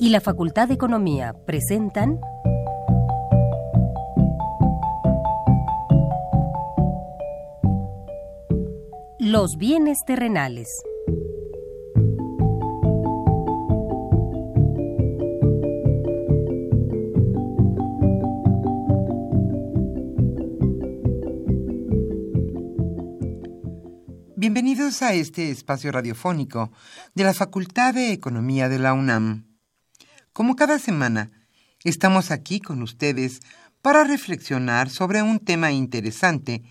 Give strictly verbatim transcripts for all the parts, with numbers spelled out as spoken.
y la Facultad de Economía presentan Los Bienes Terrenales. Bienvenidos a este espacio radiofónico de la Facultad de Economía de la UNAM. Como cada semana, estamos aquí con ustedes para reflexionar sobre un tema interesante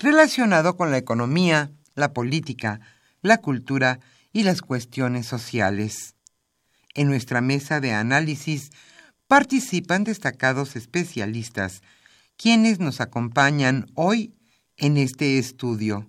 relacionado con la economía, la política, la cultura y las cuestiones sociales. En nuestra mesa de análisis participan destacados especialistas, quienes nos acompañan hoy en este estudio.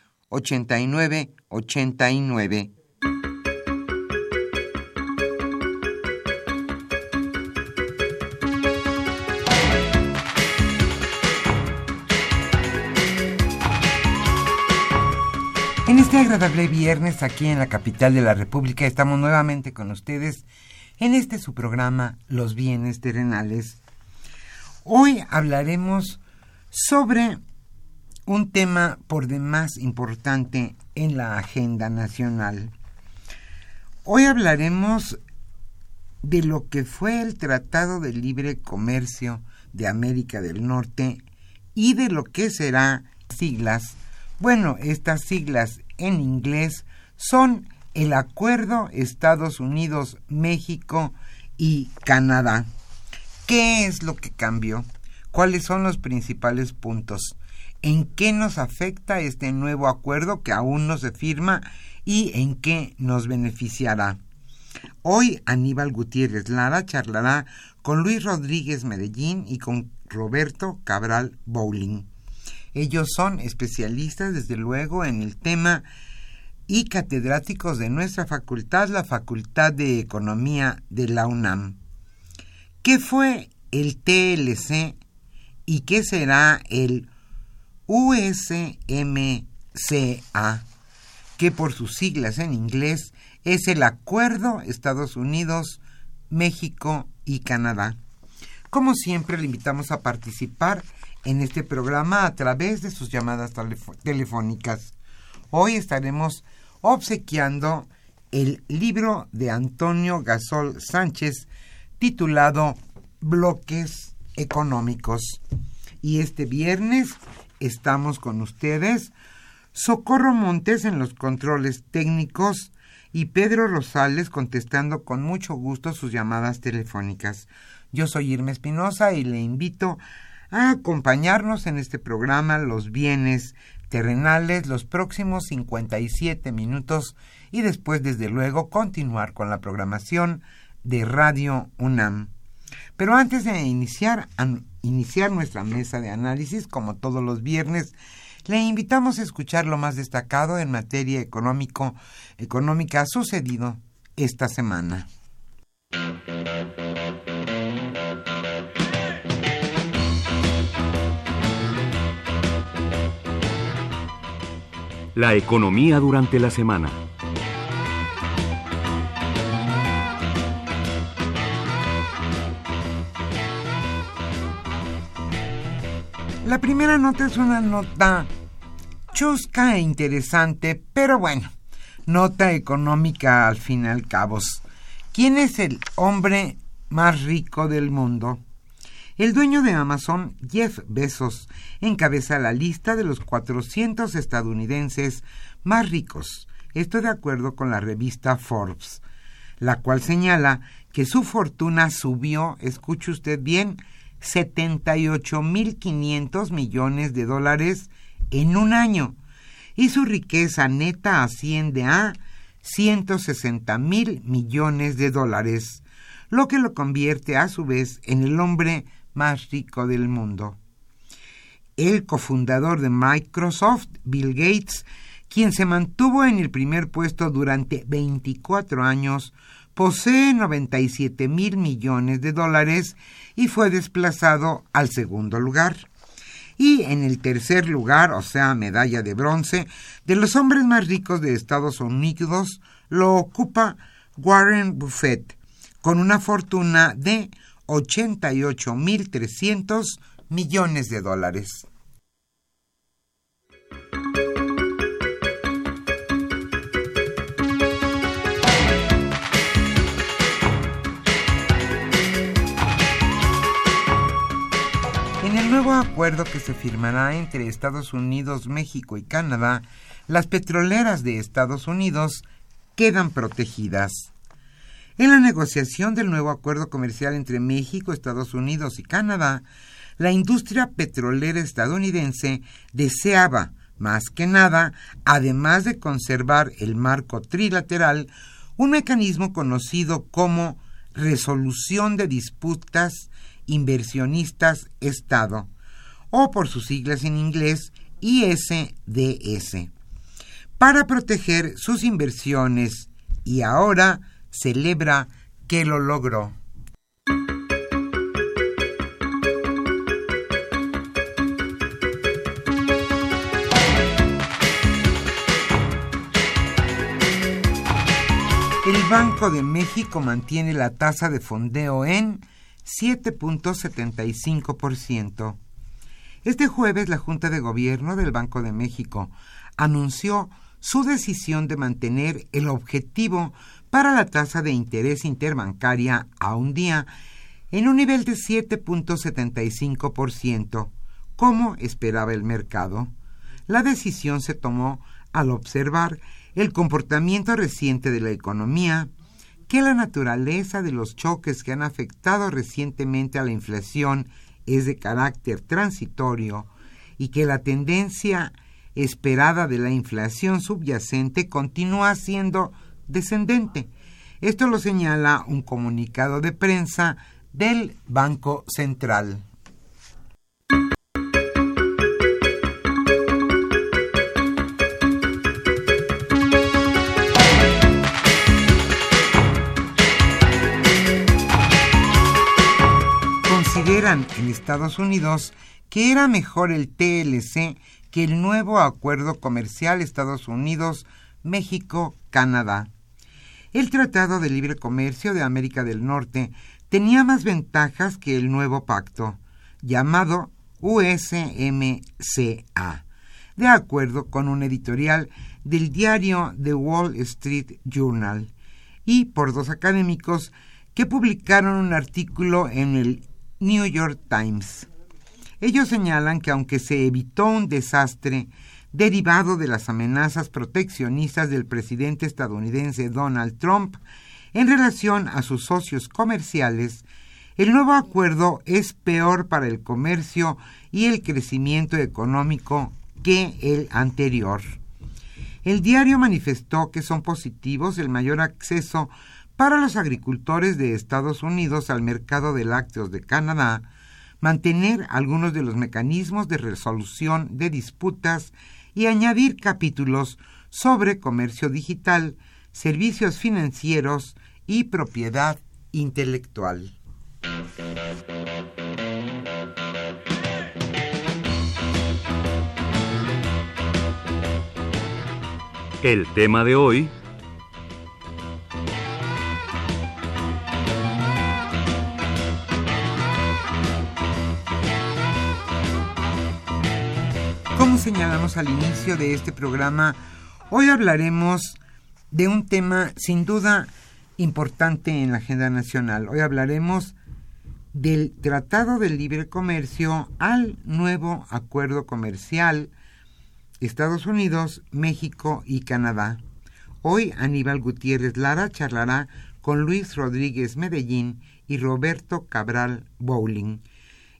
ochenta y nueve ochenta y nueve. En este agradable viernes aquí en la capital de la República estamos nuevamente con ustedes en este su programa Los Bienes Terrenales. Hoy hablaremos sobre un tema por demás importante en la agenda nacional. Hoy hablaremos de lo que fue el Tratado de Libre Comercio de América del Norte y de lo que será siglas. Bueno, estas siglas en inglés son el Acuerdo Estados Unidos, México y Canadá. ¿Qué es lo que cambió? ¿Cuáles son los principales puntos? ¿En qué nos afecta este nuevo acuerdo que aún no se firma y en qué nos beneficiará? Hoy Aníbal Gutiérrez Lara charlará con Luis Rodríguez Medellín y con Roberto Cabral Bowling. Ellos son especialistas, desde luego, en el tema y catedráticos de nuestra facultad, la Facultad de Economía de la UNAM. ¿Qué fue el T L C y qué será el U S M C A, que por sus siglas en inglés es el Acuerdo Estados Unidos, México y Canadá? Como siempre, le invitamos a participar en este programa a través de sus llamadas telefó- telefónicas. Hoy estaremos obsequiando el libro de Antonio Gasol Sánchez titulado Bloques Económicos. Y este viernes estamos con ustedes Socorro Montes en los controles técnicos y Pedro Rosales contestando con mucho gusto sus llamadas telefónicas. Yo soy Irma Espinosa y le invito a acompañarnos en este programa Los Bienes Terrenales los próximos cincuenta y siete minutos y después, desde luego, continuar con la programación de Radio UNAM. Pero antes de iniciar an- iniciar nuestra mesa de análisis, como todos los viernes, le invitamos a escuchar lo más destacado en materia económico, económica sucedido esta semana. La economía durante la semana. La primera nota es una nota chusca e interesante, pero bueno, nota económica al fin y al cabo. ¿Quién es el hombre más rico del mundo. El dueño de Amazon, Jeff Bezos, encabeza la lista de los cuatrocientos estadounidenses más ricos, esto de acuerdo con la revista Forbes, la cual señala que su fortuna subió, escuche usted bien, setenta y ocho mil quinientos millones de dólares en un año, y su riqueza neta asciende a ciento sesenta mil millones de dólares, lo que lo convierte a su vez en el hombre más rico del mundo. El cofundador de Microsoft, Bill Gates, quien se mantuvo en el primer puesto durante veinticuatro años, posee noventa y siete mil millones de dólares y fue desplazado al segundo lugar. Y en el tercer lugar, o sea, medalla de bronce, de los hombres más ricos de Estados Unidos, lo ocupa Warren Buffett, con una fortuna de ochenta y ocho mil trescientos millones de dólares. En el nuevo acuerdo que se firmará entre Estados Unidos, México y Canadá, las petroleras de Estados Unidos quedan protegidas. En la negociación del nuevo acuerdo comercial entre México, Estados Unidos y Canadá, la industria petrolera estadounidense deseaba, más que nada, además de conservar el marco trilateral, un mecanismo conocido como resolución de disputas inversionistas-Estado, o por sus siglas en inglés, I S D S, para proteger sus inversiones, y ahora celebra que lo logró. El Banco de México mantiene la tasa de fondeo en siete punto setenta y cinco por ciento. Este jueves, la Junta de Gobierno del Banco de México anunció su decisión de mantener el objetivo para la tasa de interés interbancaria a un día en un nivel de siete punto setenta y cinco por ciento, como esperaba el mercado. La decisión se tomó al observar el comportamiento reciente de la economía, que la naturaleza de los choques que han afectado recientemente a la inflación es de carácter transitorio y que la tendencia esperada de la inflación subyacente continúa siendo descendente. Esto lo señala un comunicado de prensa del Banco Central. Consideran en Estados Unidos que era mejor el T L C que el nuevo acuerdo comercial Estados Unidos-México-Canadá. El Tratado de Libre Comercio de América del Norte tenía más ventajas que el nuevo pacto, llamado U S M C A, de acuerdo con un editorial del diario The Wall Street Journal, y por dos académicos que publicaron un artículo en el New York Times. Ellos señalan que aunque se evitó un desastre derivado de las amenazas proteccionistas del presidente estadounidense Donald Trump en relación a sus socios comerciales, el nuevo acuerdo es peor para el comercio y el crecimiento económico que el anterior. El diario manifestó que son positivos el mayor acceso para los agricultores de Estados Unidos al mercado de lácteos de Canadá, mantener algunos de los mecanismos de resolución de disputas y añadir capítulos sobre comercio digital, servicios financieros y propiedad intelectual. El tema de hoy: como señalamos al inicio de este programa, hoy hablaremos de un tema sin duda importante en la agenda nacional. Hoy hablaremos del Tratado de Libre Comercio al nuevo acuerdo comercial Estados Unidos, México y Canadá. Hoy Aníbal Gutiérrez Lara charlará con Luis Rodríguez Medellín y Roberto Cabral Bowling.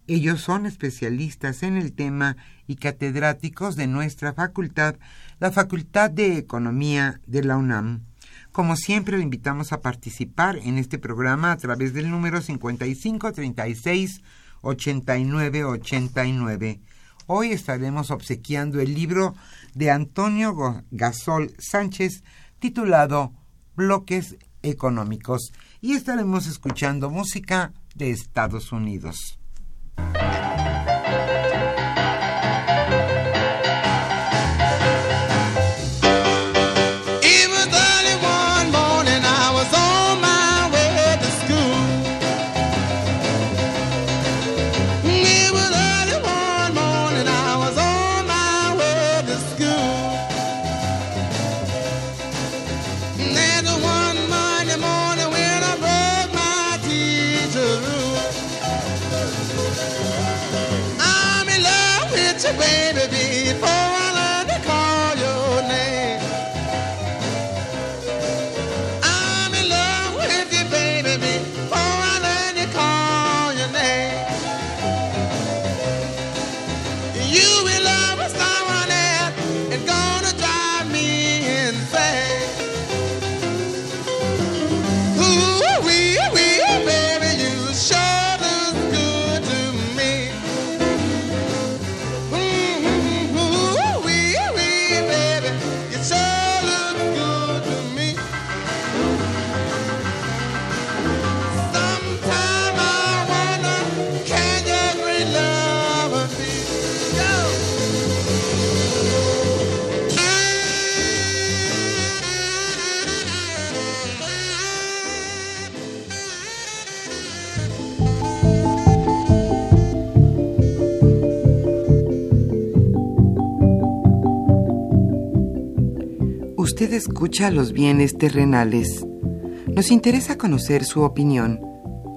Ellos son especialistas en el tema y catedráticos de nuestra facultad, la Facultad de Economía de la UNAM. Como siempre, le invitamos a participar en este programa a través del número cincuenta y cinco, treinta y seis, ochenta y nueve, ochenta y nueve. Hoy estaremos obsequiando el libro de Antonio Gasol Sánchez, titulado Bloques Económicos. Y estaremos escuchando música de Estados Unidos. Usted escucha Los Bienes Terrenales. Nos interesa conocer su opinión.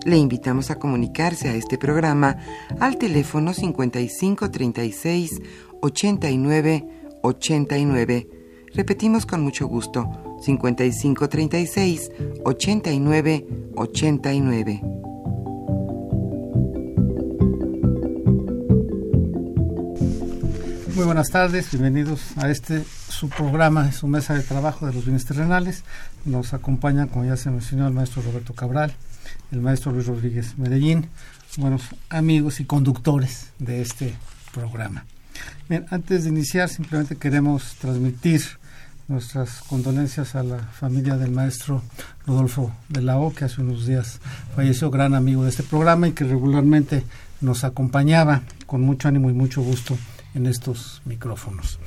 Le invitamos a comunicarse a este programa al teléfono cincuenta y cinco, treinta y seis, ochenta y nueve, ochenta y nueve. Repetimos con mucho gusto, cincuenta y cinco, treinta y seis, ochenta y nueve, ochenta y nueve. Muy buenas tardes, bienvenidos a este su programa, su mesa de trabajo de Los Bienes Terrenales. Nos acompañan, como ya se mencionó, el maestro Roberto Cabral, el maestro Luis Rodríguez Medellín, buenos amigos y conductores de este programa. Bien, antes de iniciar, simplemente queremos transmitir nuestras condolencias a la familia del maestro Rodolfo de la O, que hace unos días falleció, gran amigo de este programa y que regularmente nos acompañaba con mucho ánimo y mucho gusto en estos micrófonos.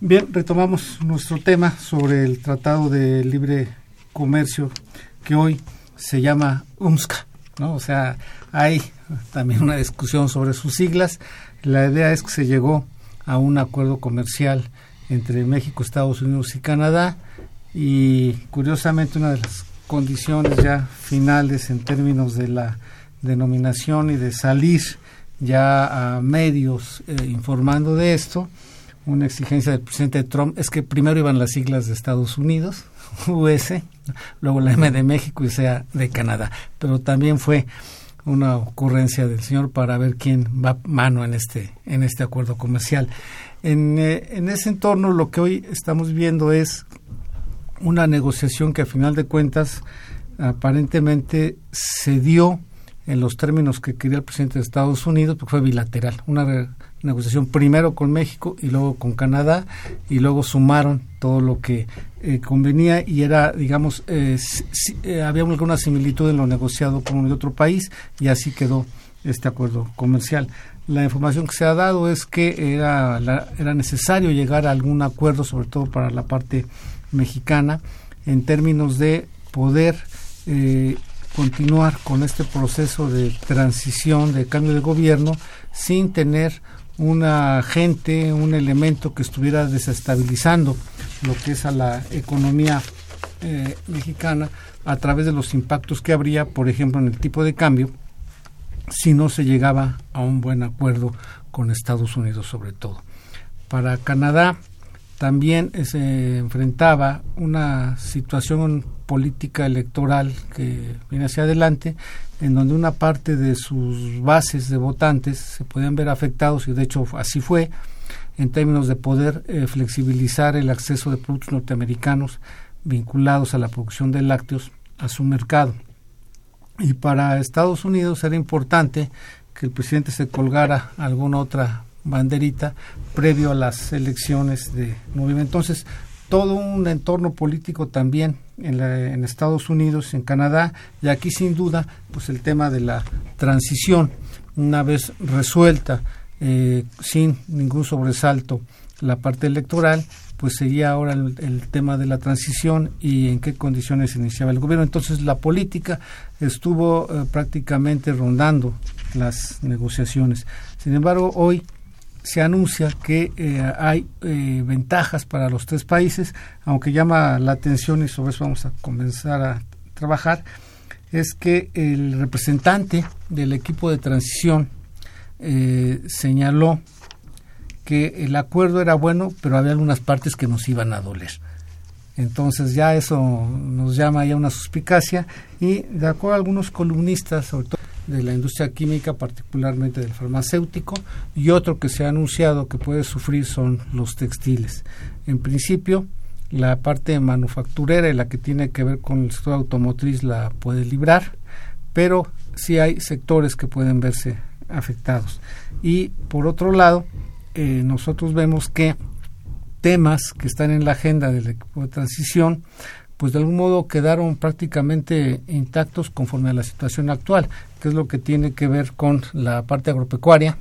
Bien, retomamos nuestro tema sobre el Tratado de Libre Comercio, que hoy se llama U S M C A, ¿no? O sea, hay también una discusión sobre sus siglas. La idea es que se llegó a un acuerdo comercial entre México, Estados Unidos y Canadá, y curiosamente una de las condiciones ya finales en términos de la denominación y de salir ya a medios eh, informando de esto. Una exigencia del presidente Trump es que primero iban las siglas de Estados Unidos, U S, luego la M de México y sea de Canadá. Pero también fue una ocurrencia del señor para ver quién va mano en este, en este acuerdo comercial. En, eh, en ese entorno lo que hoy estamos viendo es una negociación que a final de cuentas aparentemente se dio en los términos que quería el presidente de Estados Unidos, porque fue bilateral, una re- negociación primero con México y luego con Canadá, y luego sumaron todo lo que eh, convenía y era, digamos, eh, si, eh, había alguna similitud en lo negociado con un y otro país, y así quedó este acuerdo comercial. La información que se ha dado es que era, la, era necesario llegar a algún acuerdo, sobre todo para la parte mexicana, en términos de poder eh, continuar con este proceso de transición, de cambio de gobierno, sin tener un agente, un elemento que estuviera desestabilizando lo que es a la economía eh, mexicana a través de los impactos que habría, por ejemplo, en el tipo de cambio, si no se llegaba a un buen acuerdo con Estados Unidos sobre todo. Para Canadá también se enfrentaba una situación política electoral que viene hacia adelante, en donde una parte de sus bases de votantes se podían ver afectados, y de hecho así fue, en términos de poder eh, flexibilizar el acceso de productos norteamericanos vinculados a la producción de lácteos a su mercado. Y para Estados Unidos era importante que el presidente se colgara alguna otra banderita previo a las elecciones de noviembre. Entonces, todo un entorno político también en, la, en Estados Unidos, en Canadá, y aquí sin duda, pues el tema de la transición, una vez resuelta, eh, sin ningún sobresalto, la parte electoral, pues sería ahora el, el tema de la transición y en qué condiciones iniciaba el gobierno. Entonces, la política estuvo eh, prácticamente rondando las negociaciones. Sin embargo, hoy se anuncia que eh, hay eh, ventajas para los tres países, aunque llama la atención, y sobre eso vamos a comenzar a trabajar, es que el representante del equipo de transición eh, señaló que el acuerdo era bueno, pero había algunas partes que nos iban a doler. Entonces ya eso nos llama ya una suspicacia, y de acuerdo a algunos columnistas, sobre todo de la industria química, particularmente del farmacéutico, y otro que se ha anunciado que puede sufrir son los textiles. En principio, la parte manufacturera y la que tiene que ver con el sector automotriz la puede librar, pero sí hay sectores que pueden verse afectados. Y por otro lado, eh, nosotros vemos que temas que están en la agenda del equipo de transición pues de algún modo quedaron prácticamente intactos conforme a la situación actual, que es lo que tiene que ver con la parte agropecuaria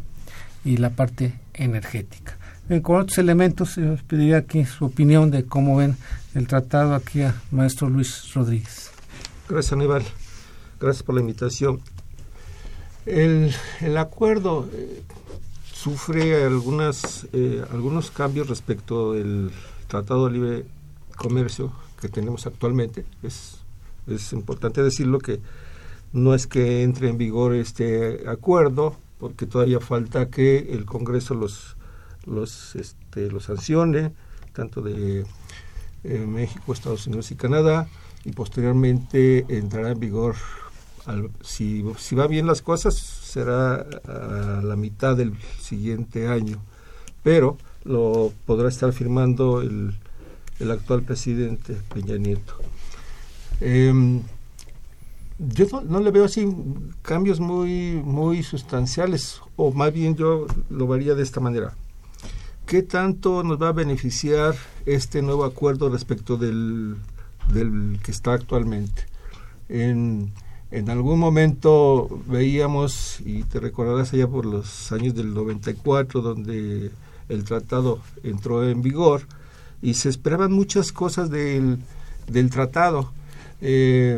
y la parte energética. Bien, con otros elementos, yo les pediría aquí su opinión de cómo ven el tratado aquí a maestro Luis Rodríguez. Gracias, Aníbal. Gracias por la invitación. El, el acuerdo eh, sufre algunas eh, algunos cambios respecto del Tratado de Libre Comercio que tenemos actualmente. Es, es importante decirlo que no es que entre en vigor este acuerdo, porque todavía falta que el Congreso los los este, los sancione, tanto de eh, México, Estados Unidos y Canadá, y posteriormente entrará en vigor, al, si, si va bien las cosas, será a la mitad del siguiente año, pero lo podrá estar firmando el el actual presidente Peña Nieto. Eh, yo no, no le veo así cambios muy, muy sustanciales, o más bien yo lo vería de esta manera. ¿Qué tanto nos va a beneficiar este nuevo acuerdo respecto del, del que está actualmente? En, en algún momento veíamos, y te recordarás allá por los años del noventa y cuatro, donde el tratado entró en vigor, y se esperaban muchas cosas del, del tratado, eh,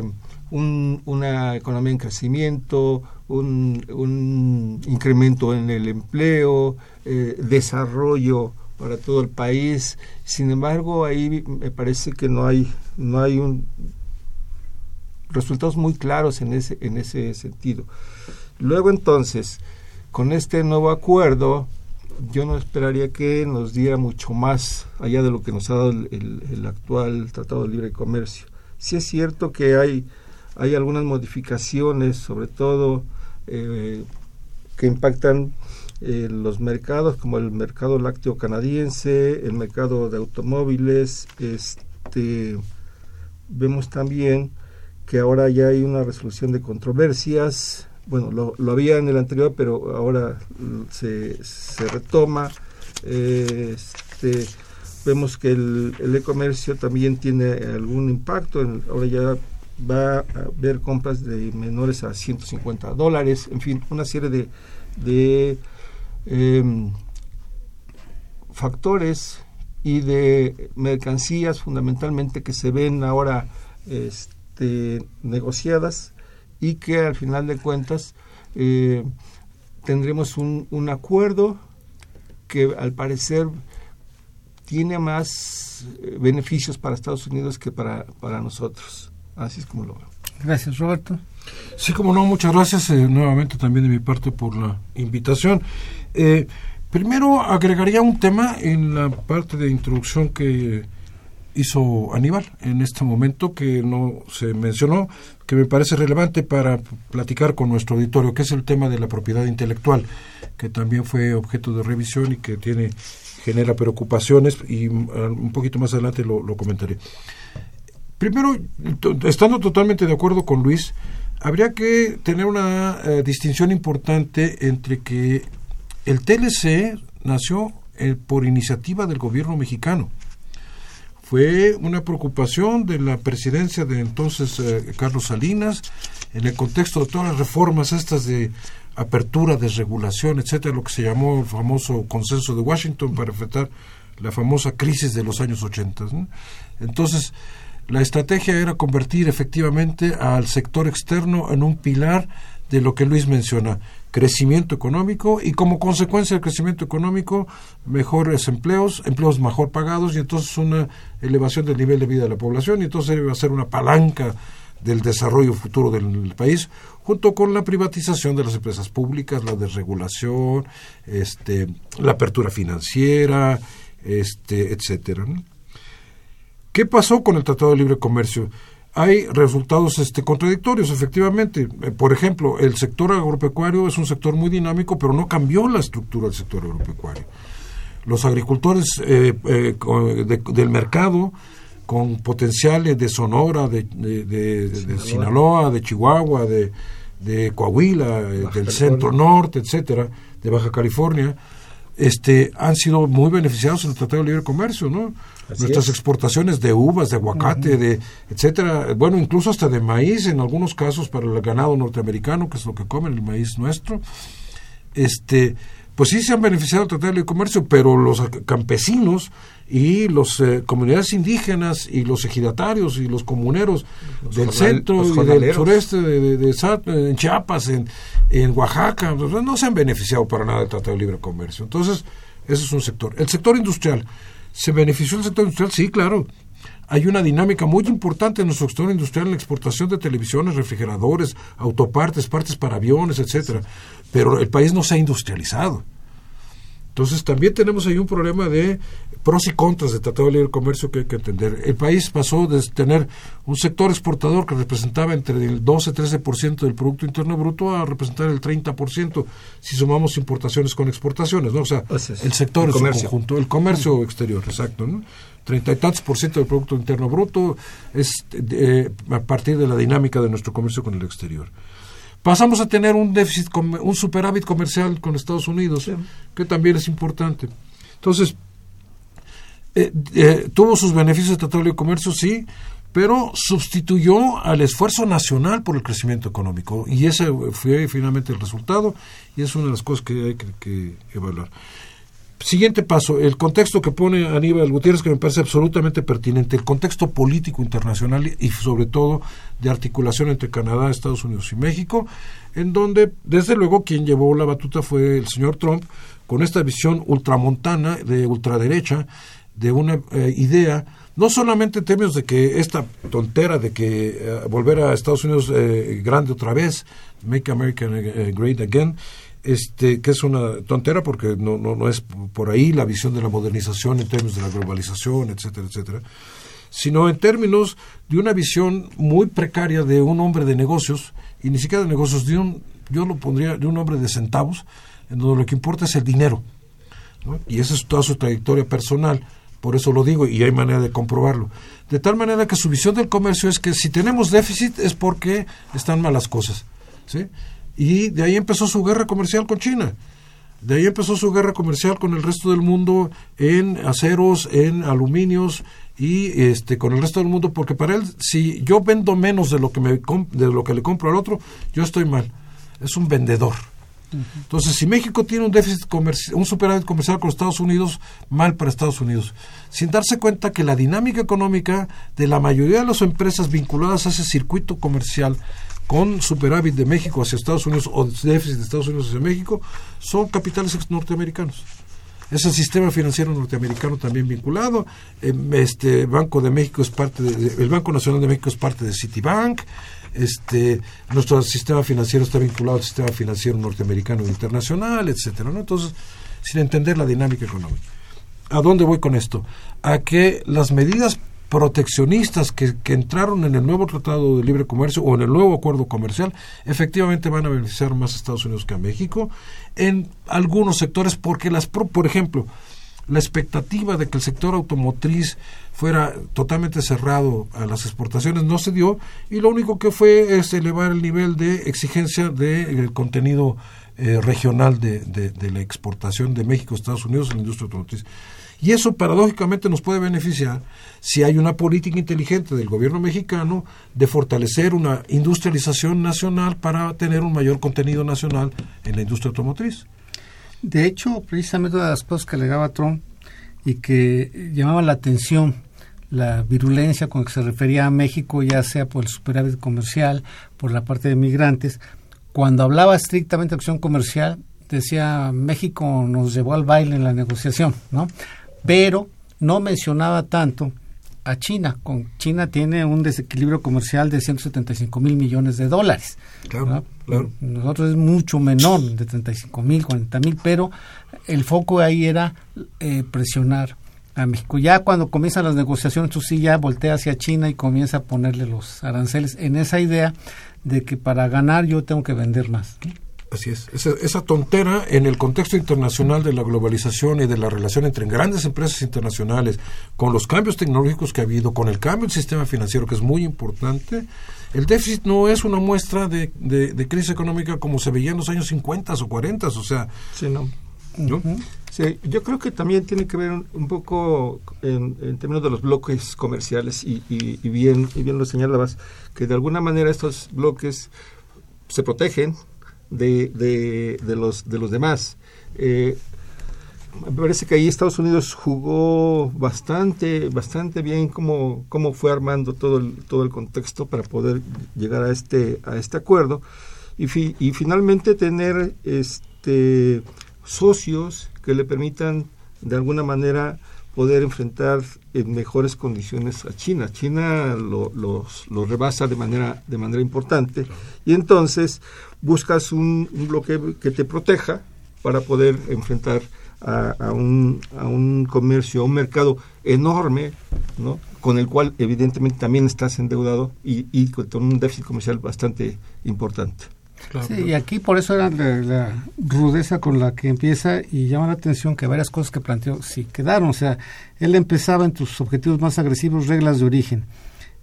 un, una economía en crecimiento, un, un incremento en el empleo, eh, desarrollo para todo el país. Sin embargo, ahí me parece que no hay no hay un resultados muy claros en ese en ese sentido. Luego, entonces, con este nuevo acuerdo, yo no esperaría que nos diera mucho más allá de lo que nos ha dado el, el, el actual Tratado de Libre Comercio. Sí es cierto que hay, hay algunas modificaciones, sobre todo eh, que impactan eh, los mercados, como el mercado lácteo canadiense, el mercado de automóviles. Este, vemos también que ahora ya hay una resolución de controversias. Bueno, lo, lo había en el anterior, pero ahora se, se retoma. Eh, este, vemos que el, el e-comercio también tiene algún impacto. En, ahora ya va a haber compras de menores a ciento cincuenta dólares. En fin, una serie de, de eh, factores y de mercancías fundamentalmente que se ven ahora este, negociadas, y que al final de cuentas eh, tendremos un, un acuerdo que al parecer tiene más beneficios para Estados Unidos que para, para nosotros. Así es como lo veo. Gracias, Roberto. Sí, como no, muchas gracias eh, nuevamente también de mi parte por la invitación. Eh, primero agregaría un tema en la parte de introducción que hizo Aníbal en este momento que no se mencionó, que me parece relevante para platicar con nuestro auditorio, que es el tema de la propiedad intelectual, que también fue objeto de revisión y que tiene genera preocupaciones y un poquito más adelante lo, lo comentaré. Primero, estando totalmente de acuerdo con Luis, habría que tener una eh, distinción importante entre que el T L C nació eh, por iniciativa del gobierno mexicano. Fue una preocupación de la presidencia de entonces eh, Carlos Salinas, en el contexto de todas las reformas estas de apertura, desregulación, etcétera, lo que se llamó el famoso consenso de Washington para enfrentar la famosa crisis de los años ochenta, ¿no? Entonces, la estrategia era convertir efectivamente al sector externo en un pilar de lo que Luis menciona, crecimiento económico y como consecuencia del crecimiento económico, mejores empleos, empleos mejor pagados y entonces una elevación del nivel de vida de la población y entonces iba a ser una palanca del desarrollo futuro del país, junto con la privatización de las empresas públicas, la desregulación, este, la apertura financiera, este, etcétera, ¿no? ¿Qué pasó con el Tratado de Libre Comercio? Hay resultados este, contradictorios, efectivamente. Por ejemplo, el sector agropecuario es un sector muy dinámico, pero no cambió la estructura del sector agropecuario. Los agricultores eh, eh, de, del mercado, con potenciales de Sonora, de, de, de, de, de Sinaloa, de Chihuahua, de, de Coahuila, Baja del centro-norte, etcétera, de Baja California, Este, han sido muy beneficiados en el Tratado de Libre Comercio, ¿no? Así Nuestras es. exportaciones de uvas, de aguacate, uh-huh. de etcétera, bueno, incluso hasta de maíz, en algunos casos para el ganado norteamericano, que es lo que comen, el maíz nuestro. Este, pues sí se han beneficiado del Tratado de Libre Comercio, pero los campesinos y las eh, comunidades indígenas y los ejidatarios y los comuneros los del jornal, centro y del sureste de, de, de en Chiapas, en, en Oaxaca, no se han beneficiado para nada del Tratado de Libre Comercio. Entonces, ese es un sector. El sector industrial, ¿se benefició el sector industrial? Sí, claro. Hay una dinámica muy importante en nuestro sector industrial en la exportación de televisiones, refrigeradores, autopartes, partes para aviones, etcétera. Pero el país no se ha industrializado. Entonces también tenemos ahí un problema de pros y contras del Tratado de Libre Comercio que hay que entender. El país pasó de tener un sector exportador que representaba entre el doce y trece por ciento del Producto Interno Bruto a representar el treinta por ciento si sumamos importaciones con exportaciones, ¿no? O sea, o sea el sector en su conjunto, el comercio exterior, exacto, ¿no? Treinta y tantos por ciento del Producto Interno Bruto es eh, a partir de la dinámica de nuestro comercio con el exterior. Pasamos a tener un déficit, un superávit comercial con Estados Unidos, sí, que también es importante. Entonces, eh, eh, tuvo sus beneficios el Tratado de Comercio, sí, pero sustituyó al esfuerzo nacional por el crecimiento económico. Y ese fue finalmente el resultado y es una de las cosas que hay que, que evaluar. Siguiente paso, el contexto que pone Aníbal Gutiérrez, que me parece absolutamente pertinente, el contexto político internacional y sobre todo de articulación entre Canadá, Estados Unidos y México, en donde desde luego quien llevó la batuta fue el señor Trump, con esta visión ultramontana, de ultraderecha, de una eh, idea, no solamente en términos de que esta tontera de que eh, volver a Estados Unidos eh, grande otra vez, Make America Great Again, Este, que es una tontera porque no, no, no es por ahí la visión de la modernización en términos de la globalización, etcétera, etcétera, sino en términos de una visión muy precaria de un hombre de negocios, y ni siquiera de negocios, de un, yo lo pondría de un hombre de centavos, en donde lo que importa es el dinero, ¿no? Y esa es toda su trayectoria personal, por eso lo digo, y hay manera de comprobarlo. De tal manera que su visión del comercio es que si tenemos déficit es porque están malas cosas, ¿sí? Y de ahí empezó su guerra comercial con China, de ahí empezó su guerra comercial con el resto del mundo en aceros, en aluminios y este con el resto del mundo, porque para él, si yo vendo menos de lo que, me comp- de lo que le compro al otro, yo estoy mal, es un vendedor. Uh-huh. Entonces, si México tiene un déficit comerci- un superávit comercial con Estados Unidos, mal para Estados Unidos, sin darse cuenta que la dinámica económica de la mayoría de las empresas vinculadas a ese circuito comercial con superávit de México hacia Estados Unidos o déficit de Estados Unidos hacia México, son capitales norteamericanos. es el sistema financiero norteamericano también vinculado. Este Banco de México es parte de, el Banco Nacional de México es parte de Citibank. Este, nuestro sistema financiero está vinculado al sistema financiero norteamericano e internacional, etcétera, ¿no? Entonces, sin entender la dinámica económica. ¿A dónde voy con esto? A que las medidas proteccionistas que, que entraron en el nuevo Tratado de Libre Comercio o en el nuevo acuerdo comercial efectivamente van a beneficiar más a Estados Unidos que a México en algunos sectores, porque las, por ejemplo, la expectativa de que el sector automotriz fuera totalmente cerrado a las exportaciones no se dio, y lo único que fue es elevar el nivel de exigencia del contenido eh, regional de, de, de la exportación de México a Estados Unidos en la industria automotriz. Y eso paradójicamente nos puede beneficiar si hay una política inteligente del gobierno mexicano de fortalecer una industrialización nacional para tener un mayor contenido nacional en la industria automotriz. De hecho, precisamente una de las cosas que alegaba Trump y que llamaba la atención, la virulencia con que se refería a México, ya sea por el superávit comercial, por la parte de migrantes, cuando hablaba estrictamente de acción comercial, decía México nos llevó al baile en la negociación, ¿no? Pero no mencionaba tanto a China. Con China tiene un desequilibrio comercial de ciento setenta y cinco mil millones de dólares. Claro, ¿no? Claro. Nosotros es mucho menor, de treinta y cinco mil, cuarenta mil, pero el foco ahí era eh, presionar a México. Ya cuando comienzan las negociaciones, tú sí ya voltea hacia China y comienza a ponerle los aranceles en esa idea de que para ganar yo tengo que vender más. Así es. Esa, esa tontera en el contexto internacional de la globalización y de la relación entre grandes empresas internacionales, con los cambios tecnológicos que ha habido, con el cambio del sistema financiero, que es muy importante, el déficit no es una muestra de, de, de crisis económica como se veía en los años cincuenta o cuarenta, o sea... Sí, no. ¿No? Uh-huh. Sí, yo creo que también tiene que ver un, un poco en, en términos de los bloques comerciales, y, y, y, bien, y bien lo señalabas, que de alguna manera estos bloques se protegen De, de, de los de los demás. Eh, me parece que ahí Estados Unidos jugó bastante bastante bien como como fue armando todo el todo el contexto para poder llegar a este a este acuerdo y fi, y finalmente tener este socios que le permitan de alguna manera poder enfrentar en mejores condiciones a China. China lo, los, los rebasa de manera de manera importante, y entonces buscas un, un bloque que te proteja para poder enfrentar a, a, un, a un comercio, a un mercado enorme, ¿no? Con el cual evidentemente también estás endeudado y, y con un déficit comercial bastante importante. Claro, sí, claro. Y aquí por eso era la, la rudeza con la que empieza, y llama la atención que varias cosas que planteó sí quedaron. O sea, él empezaba en tus objetivos más agresivos, reglas de origen.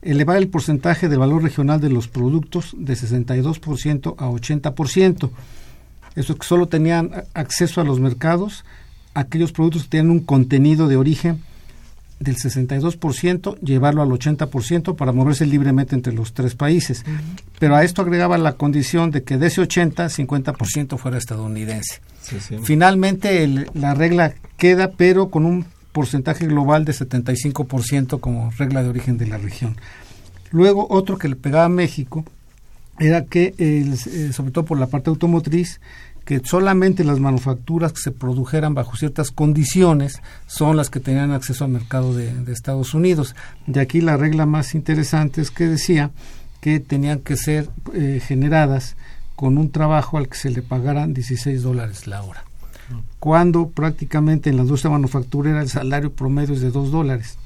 Elevar el porcentaje del valor regional de los productos de sesenta y dos por ciento a ochenta por ciento. Eso que solo tenían acceso a los mercados aquellos productos que tienen un contenido de origen del sesenta y dos por ciento, llevarlo al ochenta por ciento para moverse libremente entre los tres países. Uh-huh. Pero a esto agregaba la condición de que de ese ochenta, cincuenta por ciento fuera estadounidense. Sí, sí. Finalmente el, la regla queda, pero con un porcentaje global de setenta y cinco por ciento como regla de origen de la región. Luego otro que le pegaba a México era que, eh, sobre todo por la parte automotriz, que solamente las manufacturas que se produjeran bajo ciertas condiciones son las que tenían acceso al mercado de, de Estados Unidos. De aquí la regla más interesante es que decía que tenían que ser eh, generadas con un trabajo al que se le pagaran dieciséis dólares la hora, cuando prácticamente en la industria manufacturera el salario promedio es de dos dólares.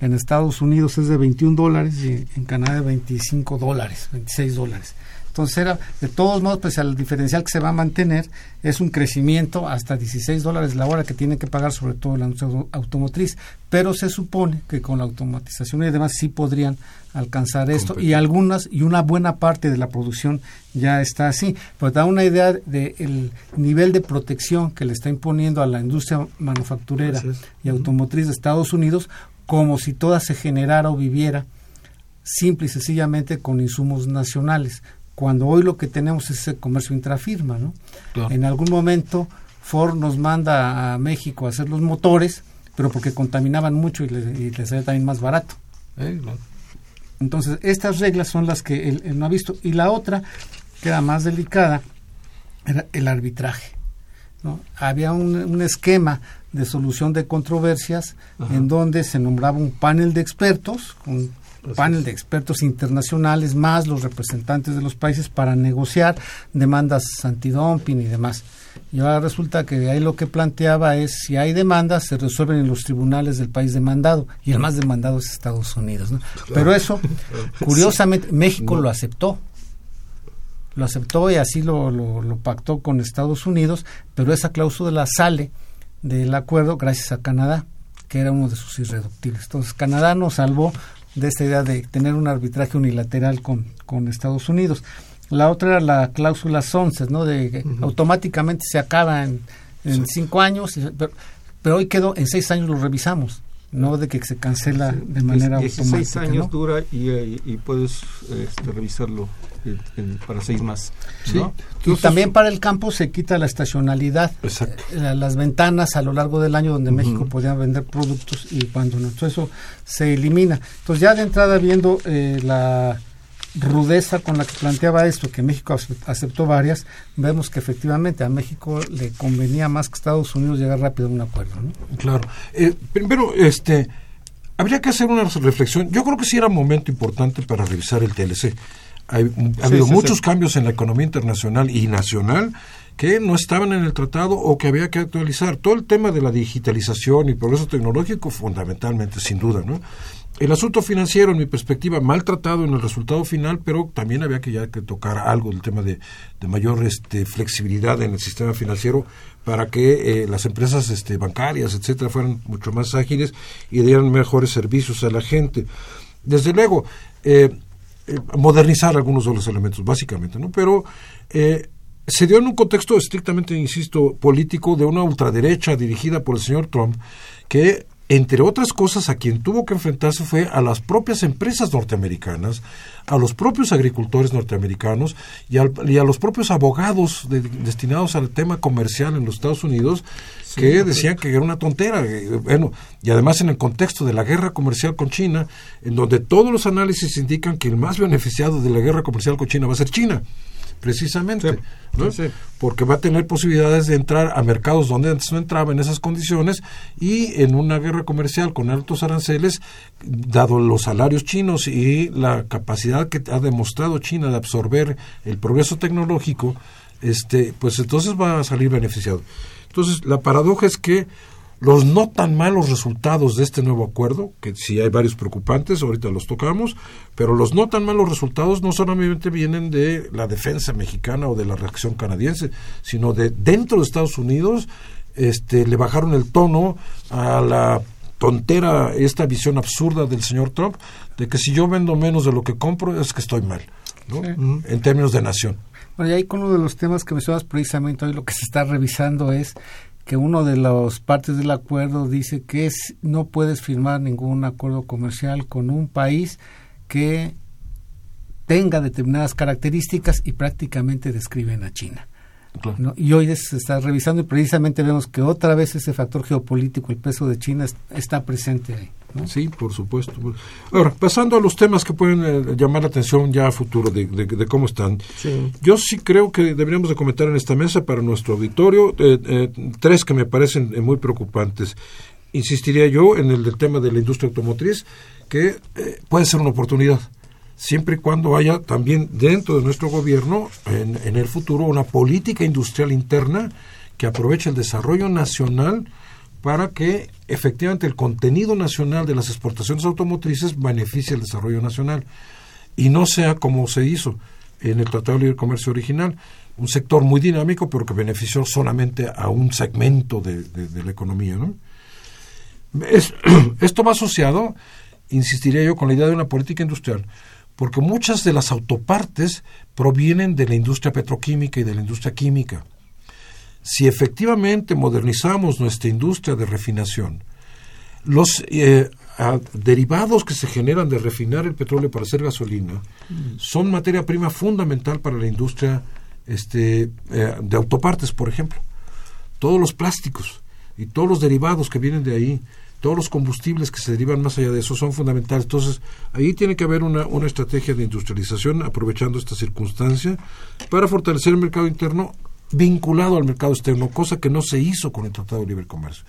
En Estados Unidos es de veintiún dólares y en Canadá de veinticinco dólares, veintiséis dólares. Entonces era, de todos modos, pese al diferencial que se va a mantener, es un crecimiento hasta dieciséis dólares la hora que tiene que pagar sobre todo la industria automotriz, pero se supone que con la automatización y demás sí podrían alcanzar esto, competir. Y algunas y una buena parte de la producción ya está así, pues da una idea del nivel de protección que le está imponiendo a la industria manufacturera y automotriz de Estados Unidos, como si toda se generara o viviera simple y sencillamente con insumos nacionales, cuando hoy lo que tenemos es ese comercio intrafirma, ¿no? Claro. En algún momento Ford nos manda a México a hacer los motores, pero porque contaminaban mucho y les, y les salía también más barato. ¿Eh? Bueno. Entonces, estas reglas son las que él, él no ha visto. Y la otra, que era más delicada, era el arbitraje, ¿no? Había un, un esquema de solución de controversias, ajá, en donde se nombraba un panel de expertos, un Así panel es. de expertos internacionales más los representantes de los países para negociar demandas antidumping y demás. Y ahora resulta que ahí lo que planteaba es, si hay demandas, se resuelven en los tribunales del país demandado, y el más demandado es Estados Unidos, ¿no? Claro. Pero eso, curiosamente, sí. México no. lo aceptó. Lo aceptó y así lo, lo, lo pactó con Estados Unidos, pero esa cláusula sale del acuerdo gracias a Canadá, que era uno de sus irreductibles. Entonces, Canadá nos salvó de esta idea de tener un arbitraje unilateral con, con Estados Unidos. La otra era la cláusula Sunset, ¿no? De que uh-huh. automáticamente se acaba en, en sí. cinco años, pero, pero hoy quedó, en seis años lo revisamos, no de que se cancela sí. de manera dieciséis automática. Seis años, ¿no? Dura y, y, y puedes este, revisarlo en, en, para seis más, ¿no? Sí. Entonces, y también para el campo se quita la estacionalidad, eh, las ventanas a lo largo del año donde uh-huh. México podía vender productos y cuando no. Entonces eso se elimina. Entonces ya de entrada viendo eh, la rudeza con la que planteaba esto, que México aceptó varias, vemos que efectivamente a México le convenía más que Estados Unidos llegar rápido a un acuerdo, ¿no? Claro. Eh, primero, este, habría que hacer una reflexión. Yo creo que sí era un momento importante para revisar el T L C. Hay, ha habido sí, sí, muchos sí. cambios en la economía internacional y nacional que no estaban en el tratado o que había que actualizar. Todo el tema de la digitalización y progreso tecnológico, fundamentalmente, sin duda, ¿no? El asunto financiero, en mi perspectiva, maltratado en el resultado final, pero también había que ya que tocar algo del tema de, de mayor este, flexibilidad en el sistema financiero para que eh, las empresas este, bancarias, etcétera, fueran mucho más ágiles y dieran mejores servicios a la gente. Desde luego, eh, eh, modernizar algunos de los elementos, básicamente, ¿no? Pero eh, se dio en un contexto estrictamente, insisto, político de una ultraderecha dirigida por el señor Trump que, entre otras cosas, a quien tuvo que enfrentarse fue a las propias empresas norteamericanas, a los propios agricultores norteamericanos y, al, y a los propios abogados de, destinados al tema comercial en los Estados Unidos, sí, que decían que era una tontera. Bueno, y además en el contexto de la guerra comercial con China, en donde todos los análisis indican que el más beneficiado de la guerra comercial con China va a ser China, precisamente, sí, ¿no? Sí. Porque va a tener posibilidades de entrar a mercados donde antes no entraba en esas condiciones, y en una guerra comercial con altos aranceles, dado los salarios chinos y la capacidad que ha demostrado China de absorber el progreso tecnológico, este, pues entonces va a salir beneficiado. Entonces la paradoja es que los no tan malos resultados de este nuevo acuerdo, que sí hay varios preocupantes, ahorita los tocamos, pero los no tan malos resultados no solamente vienen de la defensa mexicana o de la reacción canadiense, sino de dentro de Estados Unidos, este, le bajaron el tono a la tontera, esta visión absurda del señor Trump, de que si yo vendo menos de lo que compro es que estoy mal, ¿no? Sí. En términos de nación. Bueno, y ahí con uno de los temas que mencionas precisamente hoy, lo que se está revisando es que uno de las partes del acuerdo dice que es, no puedes firmar ningún acuerdo comercial con un país que tenga determinadas características, y prácticamente describen a China. Claro. ¿No? Y hoy se está revisando y precisamente vemos que otra vez ese factor geopolítico, el peso de China, está presente ahí, ¿no? Sí, por supuesto. Ahora, pasando a los temas que pueden eh, llamar la atención ya a futuro de, de, de cómo están. Sí. Yo sí creo que deberíamos de comentar en esta mesa para nuestro auditorio eh, eh, tres que me parecen eh, muy preocupantes. Insistiría yo en el del tema de la industria automotriz, que eh, puede ser una oportunidad, siempre y cuando haya también dentro de nuestro gobierno en, en el futuro una política industrial interna que aproveche el desarrollo nacional para que efectivamente el contenido nacional de las exportaciones automotrices beneficie el desarrollo nacional y no sea como se hizo en el Tratado de Libre Comercio original, un sector muy dinámico pero que benefició solamente a un segmento de, de, de la economía, ¿no? Es, esto va asociado, insistiría yo, con la idea de una política industrial, porque muchas de las autopartes provienen de la industria petroquímica y de la industria química. Si efectivamente modernizamos nuestra industria de refinación, los eh, a, derivados que se generan de refinar el petróleo para hacer gasolina son materia prima fundamental para la industria este, eh, de autopartes, por ejemplo. Todos los plásticos y todos los derivados que vienen de ahí, todos los combustibles que se derivan más allá de eso son fundamentales. Entonces, ahí tiene que haber una, una estrategia de industrialización aprovechando esta circunstancia para fortalecer el mercado interno vinculado al mercado externo, cosa que no se hizo con el Tratado de Libre Comercio.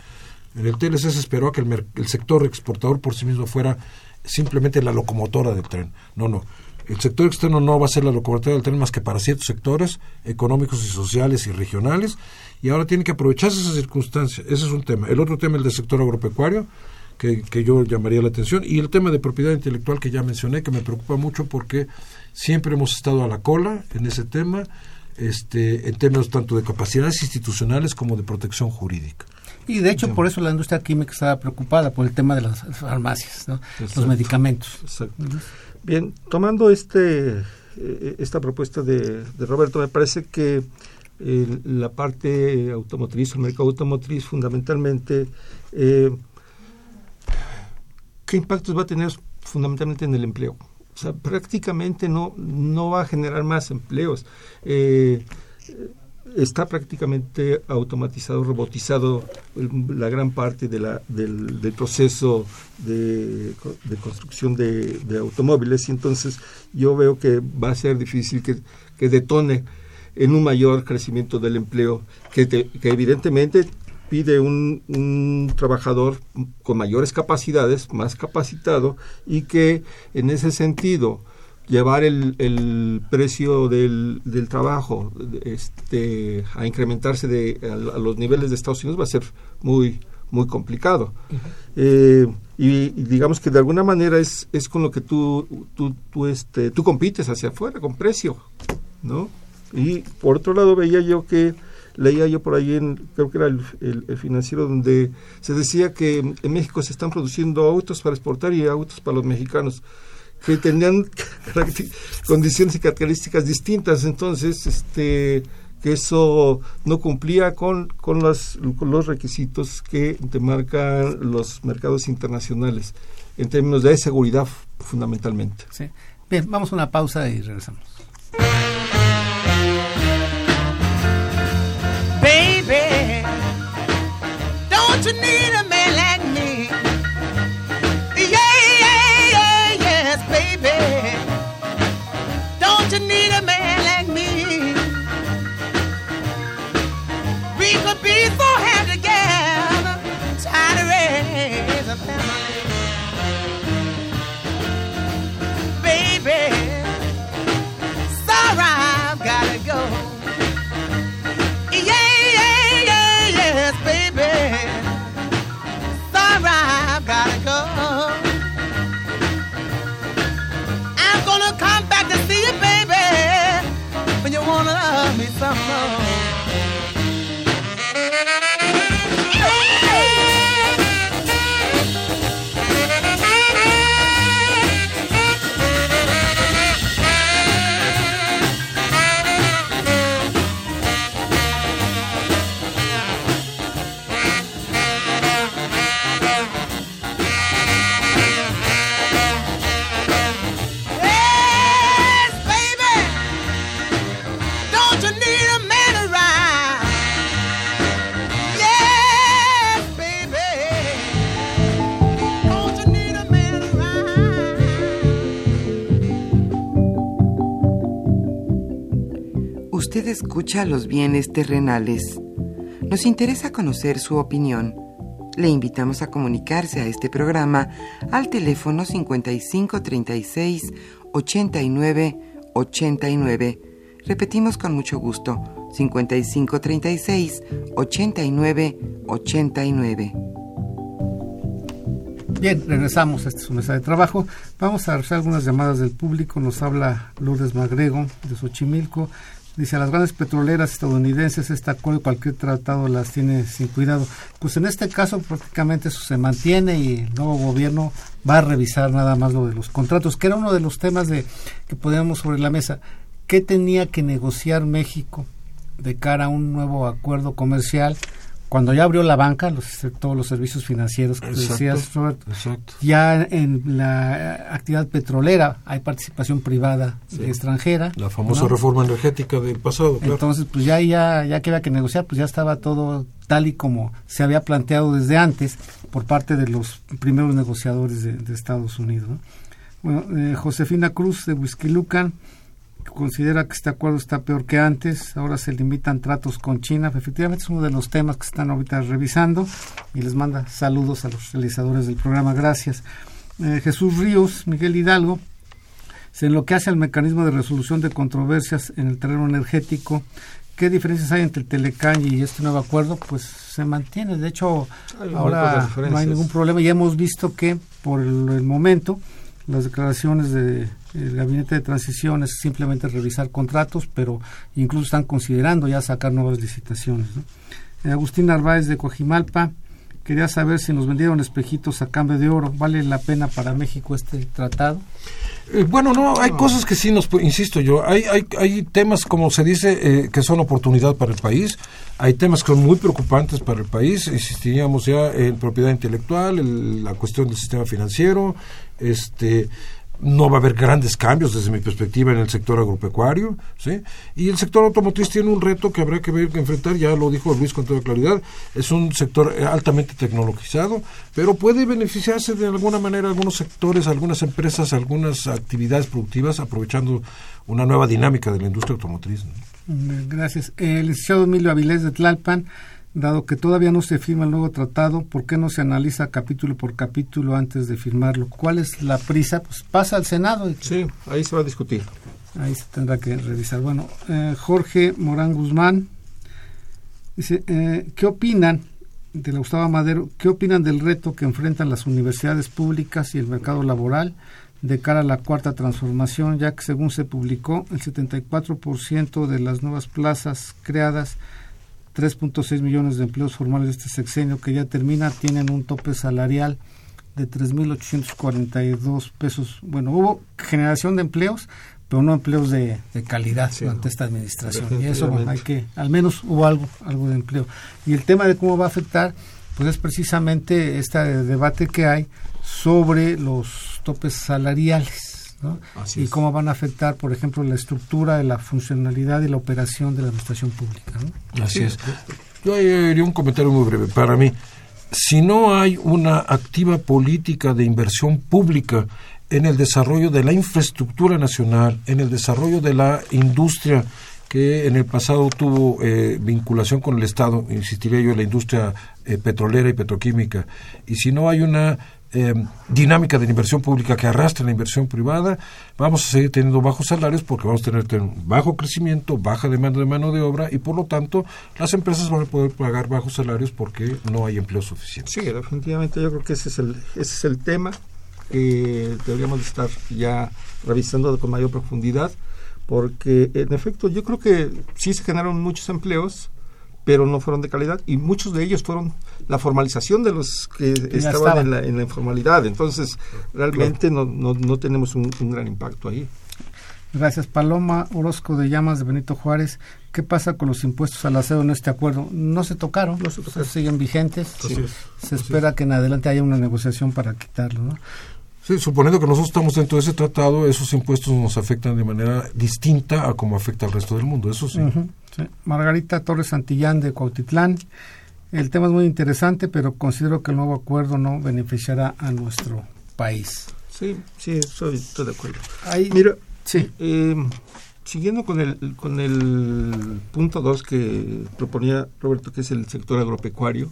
En el T L C se esperó a que el, el sector exportador por sí mismo fuera simplemente la locomotora del tren. No, no. El sector externo no va a ser la locomotora del tren más que para ciertos sectores económicos y sociales y regionales, y ahora tienen que aprovecharse esas circunstancias. Ese es un tema. El otro tema es el del sector agropecuario, que, que yo llamaría la atención, y el tema de propiedad intelectual que ya mencioné, que me preocupa mucho porque siempre hemos estado a la cola en ese tema, este, en términos tanto de capacidades institucionales como de protección jurídica. Y de hecho por eso la industria química estaba preocupada por el tema de las farmacias, ¿no? Los medicamentos. Exacto. Bien, tomando este esta propuesta de, de Roberto, me parece que eh, la parte automotriz, el mercado automotriz fundamentalmente, eh, ¿qué impactos va a tener fundamentalmente en el empleo? O sea, prácticamente no, no va a generar más empleos. Eh, está prácticamente automatizado, robotizado la gran parte de la, del, del proceso de, de construcción de, de automóviles, y entonces yo veo que va a ser difícil que, que detone en un mayor crecimiento del empleo, que, te, que evidentemente pide un, un trabajador con mayores capacidades, más capacitado, y que en ese sentido llevar el, el precio del, del trabajo este, a incrementarse de, a, a los niveles de Estados Unidos va a ser muy, muy complicado. Uh-huh. Eh, y, y digamos que de alguna manera es, es con lo que tú, tú, tú, este, tú compites hacia afuera, con precio, ¿no? Y por otro lado veía yo que, leía yo por ahí, en, creo que era el, el, el financiero, donde se decía que en México se están produciendo autos para exportar y autos para los mexicanos, que tenían condiciones y características distintas, entonces este que eso no cumplía con con, las, con los requisitos que te marcan los mercados internacionales en términos de seguridad fundamentalmente. Sí. Bien, vamos a una pausa y regresamos. Baby, don't you need a man like me? You need a man like me. We could be so happy together, trying to raise a family. Baby, sorry I've gotta go. Yeah, yeah, yeah, yes, baby. Sorry I've gotta go. Some more. Usted escucha Los Bienes Terrenales. Nos interesa conocer su opinión. Le invitamos a comunicarse a este programa al teléfono cincuenta y cinco treinta y seis ochenta y nueve ochenta y nueve. Repetimos con mucho gusto, cincuenta y cinco treinta y seis ochenta y nueve ochenta y nueve. Bien, regresamos. Esta es su mesa de trabajo. Vamos a hacer algunas llamadas del público. Nos habla Lourdes Magrego de Xochimilco. Dice, a las grandes petroleras estadounidenses este acuerdo y cualquier tratado las tiene sin cuidado. Pues en este caso prácticamente eso se mantiene y el nuevo gobierno va a revisar nada más lo de los contratos, que era uno de los temas de que poníamos sobre la mesa. ¿Qué tenía que negociar México de cara a un nuevo acuerdo comercial? Cuando ya abrió la banca, los, todos los servicios financieros que exacto, decías, Roberto, exacto. Ya en la actividad petrolera hay participación privada, sí, extranjera. La famosa, ¿no?, reforma energética del pasado. Claro. Entonces, pues ya, ya, ya que había que negociar, pues ya estaba todo tal y como se había planteado desde antes por parte de los primeros negociadores de, de Estados Unidos, ¿no? Bueno, eh, Josefina Cruz de Huixquilucan considera que este acuerdo está peor que antes, ahora se limitan tratos con China, efectivamente es uno de los temas que están ahorita revisando, y les manda saludos a los realizadores del programa, gracias. Eh, Jesús Ríos, Miguel Hidalgo, en lo que hace al mecanismo de resolución de controversias en el terreno energético, ¿qué diferencias hay entre el TLCAN y este nuevo acuerdo? Pues se mantiene, de hecho hay ahora no hay ningún problema, ya hemos visto que por el, el momento las declaraciones de el gabinete de transición es simplemente revisar contratos, pero incluso están considerando ya sacar nuevas licitaciones, ¿no? eh, Agustín Narváez de Coajimalpa quería saber si nos vendieron espejitos a cambio de oro. ¿Vale la pena para México este tratado? Eh, bueno, no, hay no. cosas que sí nos, insisto yo, hay hay, hay temas, como se dice, eh, que son oportunidad para el país, hay temas que son muy preocupantes para el país, insistiríamos ya en propiedad intelectual, el, la cuestión del sistema financiero, este... no va a haber grandes cambios desde mi perspectiva en el sector agropecuario, ¿sí? Y el sector automotriz tiene un reto que habrá que ver, que enfrentar, ya lo dijo Luis con toda claridad, es un sector altamente tecnologizado, pero puede beneficiarse de alguna manera algunos sectores, algunas empresas, algunas actividades productivas, aprovechando una nueva dinámica de la industria automotriz, ¿no? Gracias. El licenciado Emilio Avilés de Tlalpan, dado que todavía no se firma el nuevo tratado, ¿por qué no se analiza capítulo por capítulo antes de firmarlo? ¿Cuál es la prisa? Pues pasa al Senado. Y sí, ahí se va a discutir. Ahí se tendrá que revisar. Bueno, eh, Jorge Morán Guzmán dice, eh, ¿qué opinan de la Gustavo Madero? ¿Qué opinan del reto que enfrentan las universidades públicas y el mercado laboral de cara a la cuarta transformación, ya que según se publicó, el setenta y cuatro por ciento de las nuevas plazas creadas, tres punto seis millones de empleos formales de este sexenio que ya termina, tienen un tope salarial de tres mil ochocientos cuarenta y dos pesos. Bueno, hubo generación de empleos, pero no empleos de, de calidad, sí, durante no. esta administración. Y eso, bueno, hay que, al menos hubo algo, algo de empleo. Y el tema de cómo va a afectar, pues es precisamente este debate que hay sobre los topes salariales, ¿no? Y cómo van a afectar, por ejemplo, la estructura, la funcionalidad y la operación de la administración pública, ¿no? Así es. Yo haría un comentario muy breve. Para mí, si no hay una activa política de inversión pública en el desarrollo de la infraestructura nacional, en el desarrollo de la industria que en el pasado tuvo eh, vinculación con el Estado, insistiría yo, en la industria eh, petrolera y petroquímica, y si no hay una Eh, dinámica de la inversión pública que arrastre la inversión privada, vamos a seguir teniendo bajos salarios porque vamos a tener, tener bajo crecimiento, baja demanda de mano de obra, y por lo tanto las empresas van a poder pagar bajos salarios porque no hay empleo suficiente. Sí, definitivamente yo creo que ese es el, ese es el tema que deberíamos estar ya revisando con mayor profundidad, porque en efecto yo creo que sí se generaron muchos empleos, pero no fueron de calidad, y muchos de ellos fueron la formalización de los que estaban, estaban en, la, en la informalidad. Entonces, realmente claro. no, no, no tenemos un, un gran impacto ahí. Gracias. Paloma Orozco de Llamas de Benito Juárez, ¿qué pasa con los impuestos al acero en este acuerdo? No se tocaron, no se tocaron. Siguen vigentes, sí. es, se espera es. que en adelante haya una negociación para quitarlo, ¿no? Sí, suponiendo que nosotros estamos dentro de ese tratado, esos impuestos nos afectan de manera distinta a como afecta al resto del mundo, eso sí. Uh-huh, sí. Margarita Torres Santillán de Cuautitlán, el tema es muy interesante, pero considero que el nuevo acuerdo no beneficiará a nuestro país. Sí, sí, soy, estoy de acuerdo. Ahí, mira, sí. Eh, siguiendo con el, con el punto dos que proponía Roberto, que es el sector agropecuario,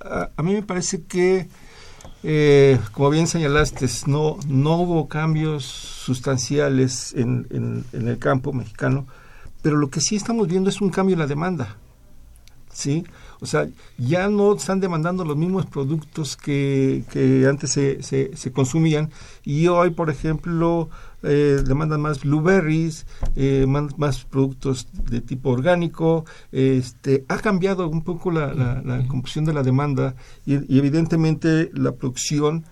a, a mí me parece que Eh, como bien señalaste, no, no hubo cambios sustanciales en, en, en el campo mexicano, pero lo que sí estamos viendo es un cambio en la demanda, ¿sí? O sea, ya no están demandando los mismos productos que, que antes se, se, se consumían, y hoy, por ejemplo, eh, demandan más blueberries, eh, más, más productos de tipo orgánico. Este, ha cambiado un poco la, la, la composición de la demanda, y, y evidentemente la producción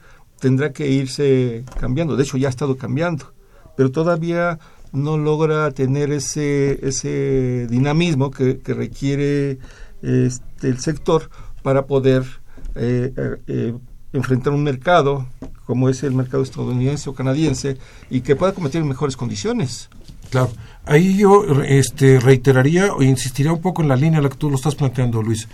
tendrá que irse cambiando. De hecho, ya ha estado cambiando, pero todavía no logra tener ese, ese dinamismo que, que requiere Este, el sector para poder eh, eh, enfrentar un mercado como es el mercado estadounidense o canadiense, y que pueda competir en mejores condiciones. Claro, ahí yo este, reiteraría o insistiría un poco en la línea en la que tú lo estás planteando, Luis.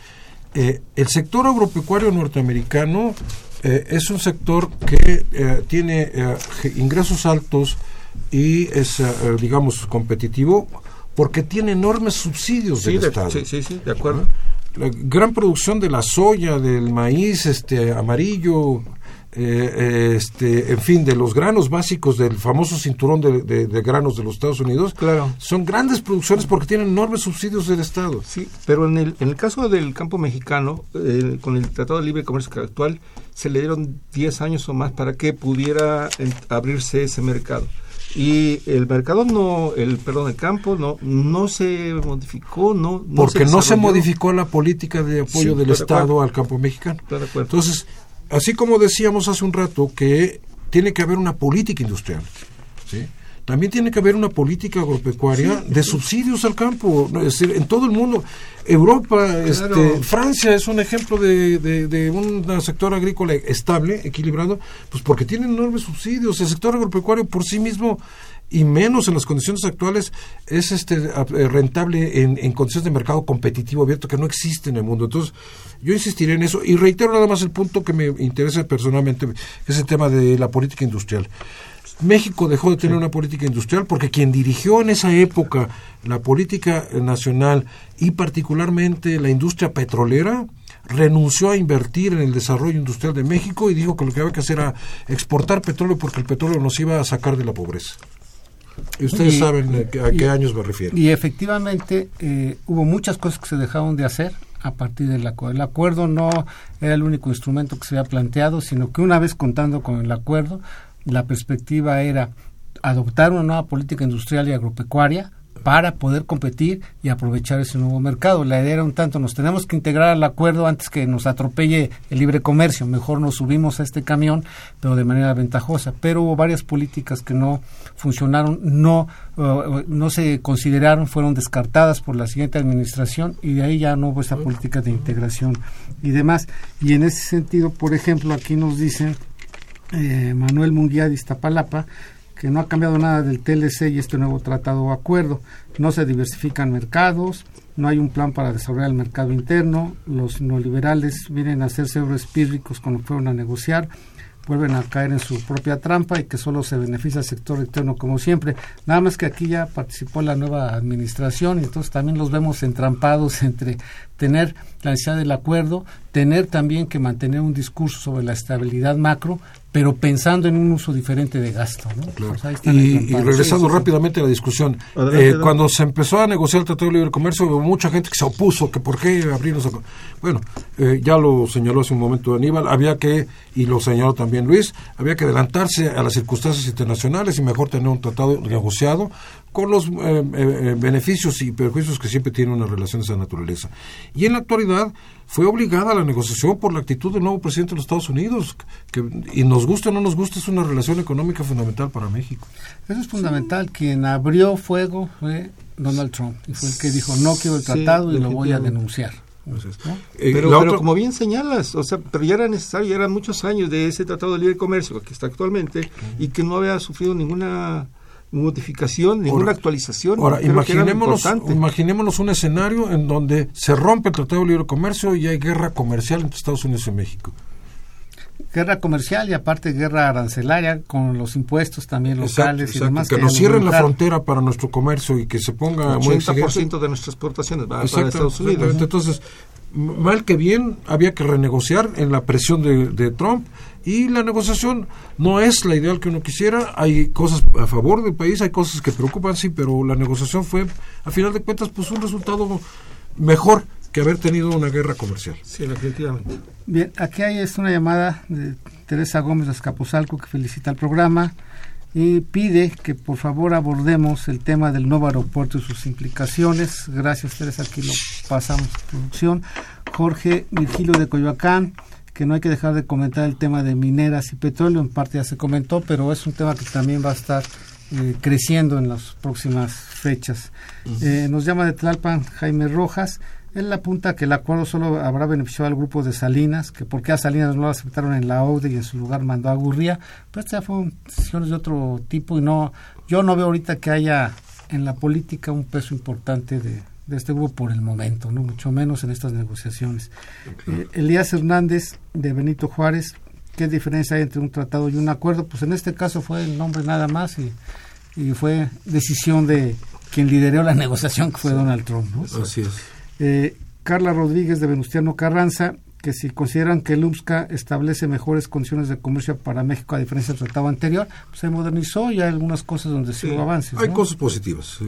Eh, el sector agropecuario norteamericano eh, es un sector que eh, tiene eh, ingresos altos, y es, uh, digamos, competitivo porque tiene enormes subsidios sí, del de, Estado. Sí, sí, sí, de acuerdo. La gran producción de la soya, del maíz este amarillo, eh, este, en fin, de los granos básicos del famoso cinturón de, de, de granos de los Estados Unidos, claro, son grandes producciones porque tienen enormes subsidios del Estado. Sí, pero en el, en el caso del campo mexicano, eh, con el Tratado de Libre Comercio actual, se le dieron diez años o más para que pudiera abrirse ese mercado. Y el mercado no, el perdón, el campo no, no se modificó, no, no porque se no se modificó la política de apoyo sí, del Estado al campo mexicano. Entonces, así como decíamos hace un rato que tiene que haber una política industrial, ¿sí? También tiene que haber una política agropecuaria sí, de subsidios al campo, es decir, en todo el mundo. Europa, claro. este, Francia es un ejemplo de, de, de un sector agrícola estable, equilibrado, pues porque tiene enormes subsidios. El sector agropecuario por sí mismo, y menos en las condiciones actuales, es este rentable en, en condiciones de mercado competitivo abierto que no existe en el mundo. Entonces, yo insistiré en eso y reitero nada más el punto que me interesa personalmente, que es el tema de la política industrial. México dejó de tener una política industrial porque quien dirigió en esa época la política nacional y particularmente la industria petrolera renunció a invertir en el desarrollo industrial de México y dijo que lo que había que hacer era exportar petróleo porque el petróleo nos iba a sacar de la pobreza. Y ustedes y, saben a qué, a qué y, años me refiero. Y efectivamente eh, hubo muchas cosas que se dejaron de hacer a partir del acuerdo. El acuerdo no era el único instrumento que se había planteado, sino que una vez contando con el acuerdo, la perspectiva era adoptar una nueva política industrial y agropecuaria para poder competir y aprovechar ese nuevo mercado. La idea era un tanto, nos tenemos que integrar al acuerdo antes que nos atropelle el libre comercio. Mejor nos subimos a este camión, pero de manera ventajosa. Pero hubo varias políticas que no funcionaron, no, uh, no se consideraron, fueron descartadas por la siguiente administración y de ahí ya no hubo esa política de integración y demás. Y en ese sentido, por ejemplo, aquí nos dicen... Eh, Manuel Munguía de Iztapalapa, que no ha cambiado nada del T L C y este nuevo tratado o acuerdo. No se diversifican mercados, no hay un plan para desarrollar el mercado interno, los neoliberales vienen a hacerse héroes pírricos cuando fueron a negociar, vuelven a caer en su propia trampa y que solo se beneficia al sector externo como siempre. Nada más que aquí ya participó la nueva administración y entonces también los vemos entrampados entre tener la necesidad del acuerdo, tener también que mantener un discurso sobre la estabilidad macro, pero pensando en un uso diferente de gasto, ¿no? Claro. Pues ahí están y, y regresando sí, sí, rápidamente sí. a la discusión, adelante, eh, adelante. Cuando se empezó a negociar el Tratado de Libre Comercio hubo mucha gente que se opuso, que por qué abrirnos a... Bueno, eh, ya lo señaló hace un momento Aníbal, había que, y lo señaló también Luis, había que adelantarse a las circunstancias internacionales y mejor tener un tratado negociado con los eh, eh, beneficios y perjuicios que siempre tiene una relación de esa naturaleza. Y en la actualidad fue obligada a la negociación por la actitud del nuevo presidente de los Estados Unidos, que y nos gusta o no nos gusta, es una relación económica fundamental para México. Eso es fundamental. Sí. Quien abrió fuego fue Donald Trump, y fue el que dijo, no quiero el tratado sí, y lo voy a denunciar. ¿No? Eh, pero, pero otra... como bien señalas, o sea, pero ya era necesario, ya eran muchos años de ese Tratado de Libre Comercio que está actualmente uh-huh. y que no había sufrido ninguna... modificación, ninguna ahora, actualización. Ahora, imaginémonos, imaginémonos un escenario en donde se rompe el Tratado de Libre Comercio y hay guerra comercial entre Estados Unidos y México. Guerra comercial y aparte guerra arancelaria con los impuestos también locales exacto, exacto, y demás. Que, que nos cierren la frontera para nuestro comercio y que se ponga... ochenta por ciento de nuestras exportaciones va exacto, para Estados Unidos. Entonces, mal que bien, había que renegociar en la presión de, de Trump. Y la negociación no es la ideal que uno quisiera, hay cosas a favor del país, hay cosas que preocupan, sí, pero la negociación fue, a final de cuentas, pues un resultado mejor que haber tenido una guerra comercial. Sí, definitivamente. Bien, aquí hay es una llamada de Teresa Gómez de Azcapotzalco que felicita el programa y pide que por favor abordemos el tema del nuevo aeropuerto y sus implicaciones. Gracias, Teresa, aquí lo pasamos a producción. Jorge Virgilio de Coyoacán, que no hay que dejar de comentar el tema de mineras y petróleo, en parte ya se comentó, pero es un tema que también va a estar eh, creciendo en las próximas fechas. Uh-huh. Eh, nos llama de Tlalpan Jaime Rojas, él apunta que el acuerdo solo habrá beneficiado al grupo de Salinas, que porque a Salinas no lo aceptaron en la O D E y en su lugar mandó a Gurría, pero estas fueron decisiones de otro tipo y no, yo no veo ahorita que haya en la política un peso importante de... de este grupo por el momento, no mucho menos en estas negociaciones. Okay. Eh, Elías Hernández de Benito Juárez, ¿qué diferencia hay entre un tratado y un acuerdo? Pues en este caso fue el nombre nada más y, y fue decisión de quien lideró la negociación, que fue Donald Trump, ¿no? Así es. Eh, Carla Rodríguez de Venustiano Carranza, que si consideran que el U M S C A establece mejores condiciones de comercio para México a diferencia del tratado anterior, pues se modernizó y hay algunas cosas donde sí hubo avances. Hay, ¿no?, cosas positivas.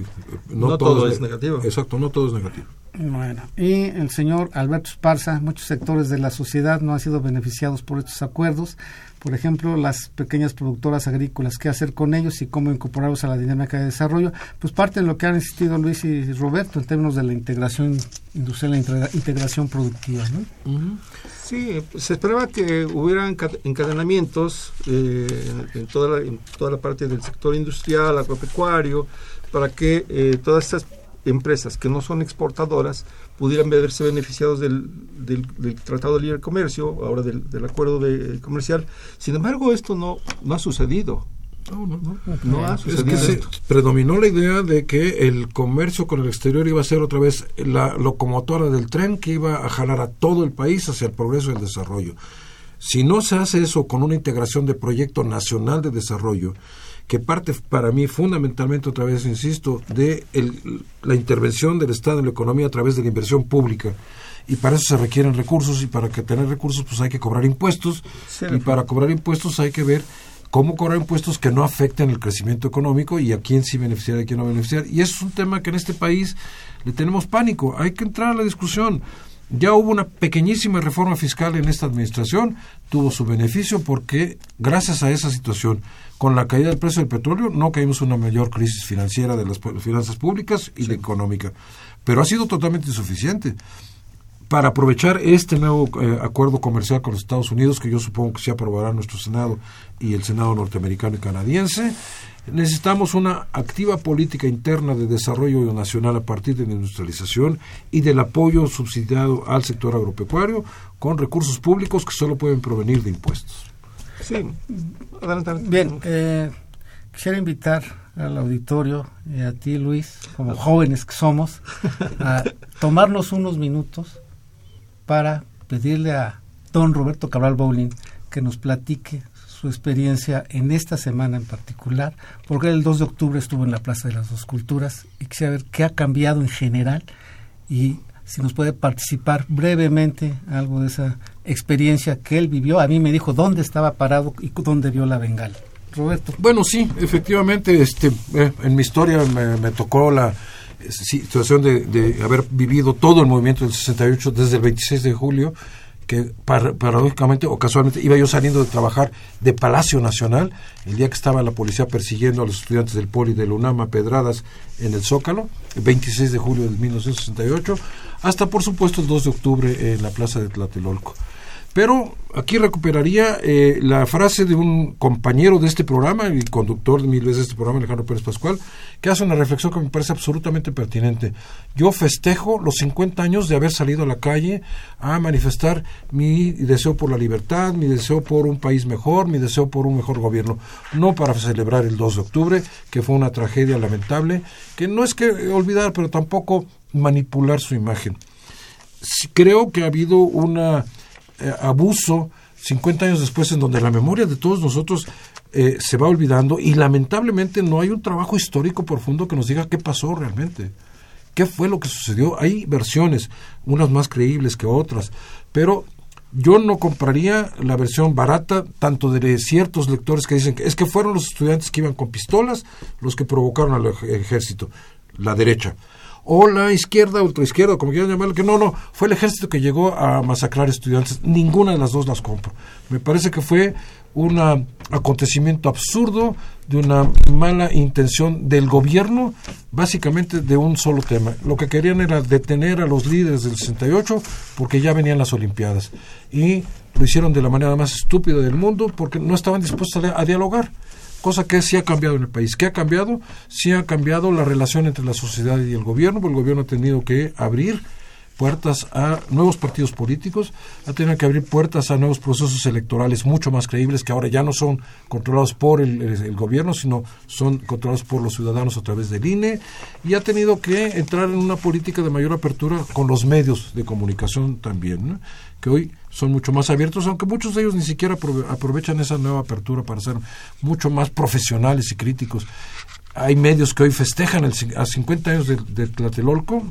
No, no todo, todo es, es negativo. Exacto, no todo es negativo. Bueno, y el señor Alberto Esparza, muchos sectores de la sociedad no han sido beneficiados por estos acuerdos. Por ejemplo, las pequeñas productoras agrícolas, ¿qué hacer con ellos y cómo incorporarlos a la dinámica de desarrollo? Pues parte de lo que han insistido Luis y Roberto en términos de la integración industrial, la integración productiva, ¿no? Uh-huh. Sí, se esperaba que hubiera encadenamientos eh, en, en, toda la, en toda la parte del sector industrial, agropecuario, para que eh, todas estas empresas que no son exportadoras pudieran verse beneficiados del, del, del Tratado de Libre Comercio, ahora del, del acuerdo de, comercial. Sin embargo, esto no, no ha sucedido. No, no, no. No ha sucedido. Es que se predominó la idea de que el comercio con el exterior iba a ser otra vez la locomotora del tren que iba a jalar a todo el país hacia el progreso y el desarrollo. Si no se hace eso con una integración de proyecto nacional de desarrollo, que parte para mí fundamentalmente, otra vez insisto, de el, la intervención del Estado en la economía a través de la inversión pública, y para eso se requieren recursos, y para que tener recursos pues hay que cobrar impuestos, sí, y para cobrar impuestos hay que ver cómo cobrar impuestos que no afecten el crecimiento económico y a quién sí beneficiar y a quién no beneficiar, y eso es un tema que en este país le tenemos pánico. Hay que entrar a la discusión. Ya hubo una pequeñísima reforma fiscal en esta administración, tuvo su beneficio porque gracias a esa situación, con la caída del precio del petróleo, no caímos en una mayor crisis financiera de las finanzas públicas y sí. de económica, pero ha sido totalmente insuficiente para aprovechar este nuevo eh, acuerdo comercial con los Estados Unidos, que yo supongo que se aprobará nuestro Senado y el Senado norteamericano y canadiense. Necesitamos una activa política interna de desarrollo nacional a partir de la industrialización y del apoyo subsidiado al sector agropecuario con recursos públicos que solo pueden provenir de impuestos. Sí, adelante. Bien, eh, quisiera invitar al auditorio y a ti, Luis, como jóvenes que somos, a tomarnos unos minutos para pedirle a don Roberto Cabral Bowling que nos platique su experiencia en esta semana en particular, porque el dos de octubre estuvo en la Plaza de las Dos Culturas y quisiera ver qué ha cambiado en general y si nos puede participar brevemente algo de esa experiencia que él vivió. A mí me dijo dónde estaba parado y dónde vio la bengala. Roberto. Bueno, sí, efectivamente, este, eh, en mi historia me, me tocó la eh, situación de, de haber vivido todo el movimiento del sesenta y ocho desde el veintiséis de julio, que par- paradójicamente o casualmente iba yo saliendo de trabajar de Palacio Nacional el día que estaba la policía persiguiendo a los estudiantes del Poli de la UNAM a pedradas en el Zócalo, el veintiséis de julio de mil novecientos sesenta y ocho, hasta por supuesto el dos de octubre en la Plaza de Tlatelolco. Pero aquí recuperaría eh, la frase de un compañero de este programa, el conductor de mil veces de este programa, Alejandro Pérez Pascual, que hace una reflexión que me parece absolutamente pertinente. Yo festejo los cincuenta años de haber salido a la calle a manifestar mi deseo por la libertad, mi deseo por un país mejor, mi deseo por un mejor gobierno, no para celebrar el dos de octubre, que fue una tragedia lamentable, que no es que olvidar, pero tampoco manipular su imagen. Creo que ha habido una... Eh, abuso cincuenta años después, en donde la memoria de todos nosotros eh, se va olvidando y lamentablemente no hay un trabajo histórico profundo que nos diga qué pasó realmente, qué fue lo que sucedió. Hay versiones, unas más creíbles que otras, pero yo no compraría la versión barata tanto de ciertos lectores que dicen que es que fueron los estudiantes que iban con pistolas los que provocaron al ejército, la derecha, o la izquierda, ultraizquierda, como quieran llamarlo, que no, no, fue el ejército que llegó a masacrar estudiantes. Ninguna de las dos las compro. Me parece que fue un acontecimiento absurdo de una mala intención del gobierno, básicamente de un solo tema. Lo que querían era detener a los líderes del sesenta y ocho porque ya venían las Olimpiadas. Y lo hicieron de la manera más estúpida del mundo porque no estaban dispuestos a dialogar. Cosa que sí ha cambiado en el país. ¿Qué ha cambiado? Sí ha cambiado la relación entre la sociedad y el gobierno, porque el gobierno ha tenido que abrir puertas a nuevos partidos políticos, ha tenido que abrir puertas a nuevos procesos electorales mucho más creíbles, que ahora ya no son controlados por el, el, el gobierno, sino son controlados por los ciudadanos a través del I N E, y ha tenido que entrar en una política de mayor apertura con los medios de comunicación también, ¿no?, que hoy son mucho más abiertos, aunque muchos de ellos ni siquiera aprovechan esa nueva apertura para ser mucho más profesionales y críticos. hay medios que hoy festejan el, a cincuenta años del de Tlatelolco,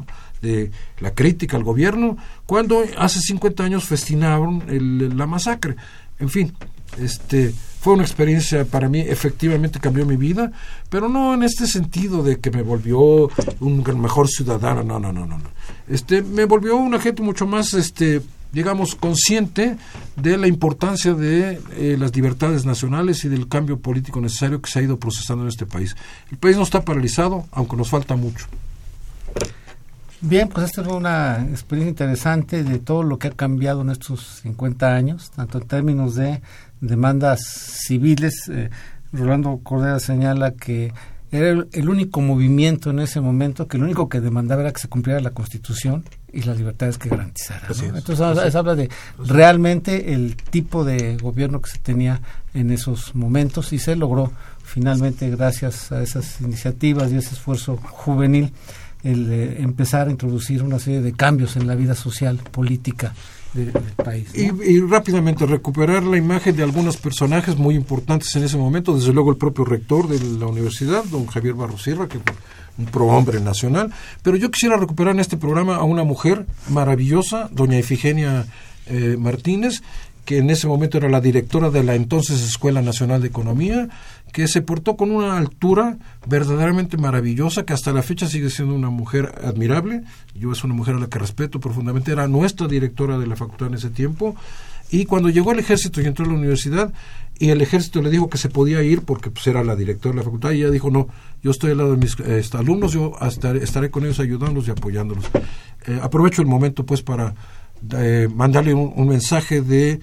de la crítica al gobierno, cuando hace cincuenta años festinaron el, la masacre. En fin, este fue una experiencia para mí, efectivamente cambió mi vida, pero no en este sentido de que me volvió un mejor ciudadano, no, no, no, no, no. Este, me volvió una gente mucho más, este, digamos, consciente de la importancia de eh, las libertades nacionales y del cambio político necesario que se ha ido procesando en este país. El país no está paralizado, aunque nos falta mucho. Bien, pues esta fue una experiencia interesante de todo lo que ha cambiado en estos cincuenta años, tanto en términos de demandas civiles. Eh, Rolando Cordera señala que era el, el único movimiento en ese momento que lo único que demandaba era que se cumpliera la Constitución y las libertades que garantizara, ¿no? Entonces habla, habla de realmente el tipo de gobierno que se tenía en esos momentos, y se logró finalmente gracias a esas iniciativas y ese esfuerzo juvenil el eh, empezar a introducir una serie de cambios en la vida social, política del país, ¿no? Y, y rápidamente recuperar la imagen de algunos personajes muy importantes en ese momento, desde luego el propio rector de la universidad, don Javier Barros Sierra, que un prohombre nacional, pero yo quisiera recuperar en este programa a una mujer maravillosa, doña Ifigenia eh, Martínez, que en ese momento era la directora de la entonces Escuela Nacional de Economía, que se portó con una altura verdaderamente maravillosa, que hasta la fecha sigue siendo una mujer admirable. Yo es una mujer a la que respeto profundamente, era nuestra directora de la facultad en ese tiempo, y cuando llegó al ejército y entró a la universidad, y el ejército le dijo que se podía ir porque pues, era la directora de la facultad, y ella dijo, no, yo estoy al lado de mis eh, alumnos, yo hasta, estaré con ellos ayudándolos y apoyándolos. Eh, aprovecho el momento pues para Eh, mandarle un, un mensaje de,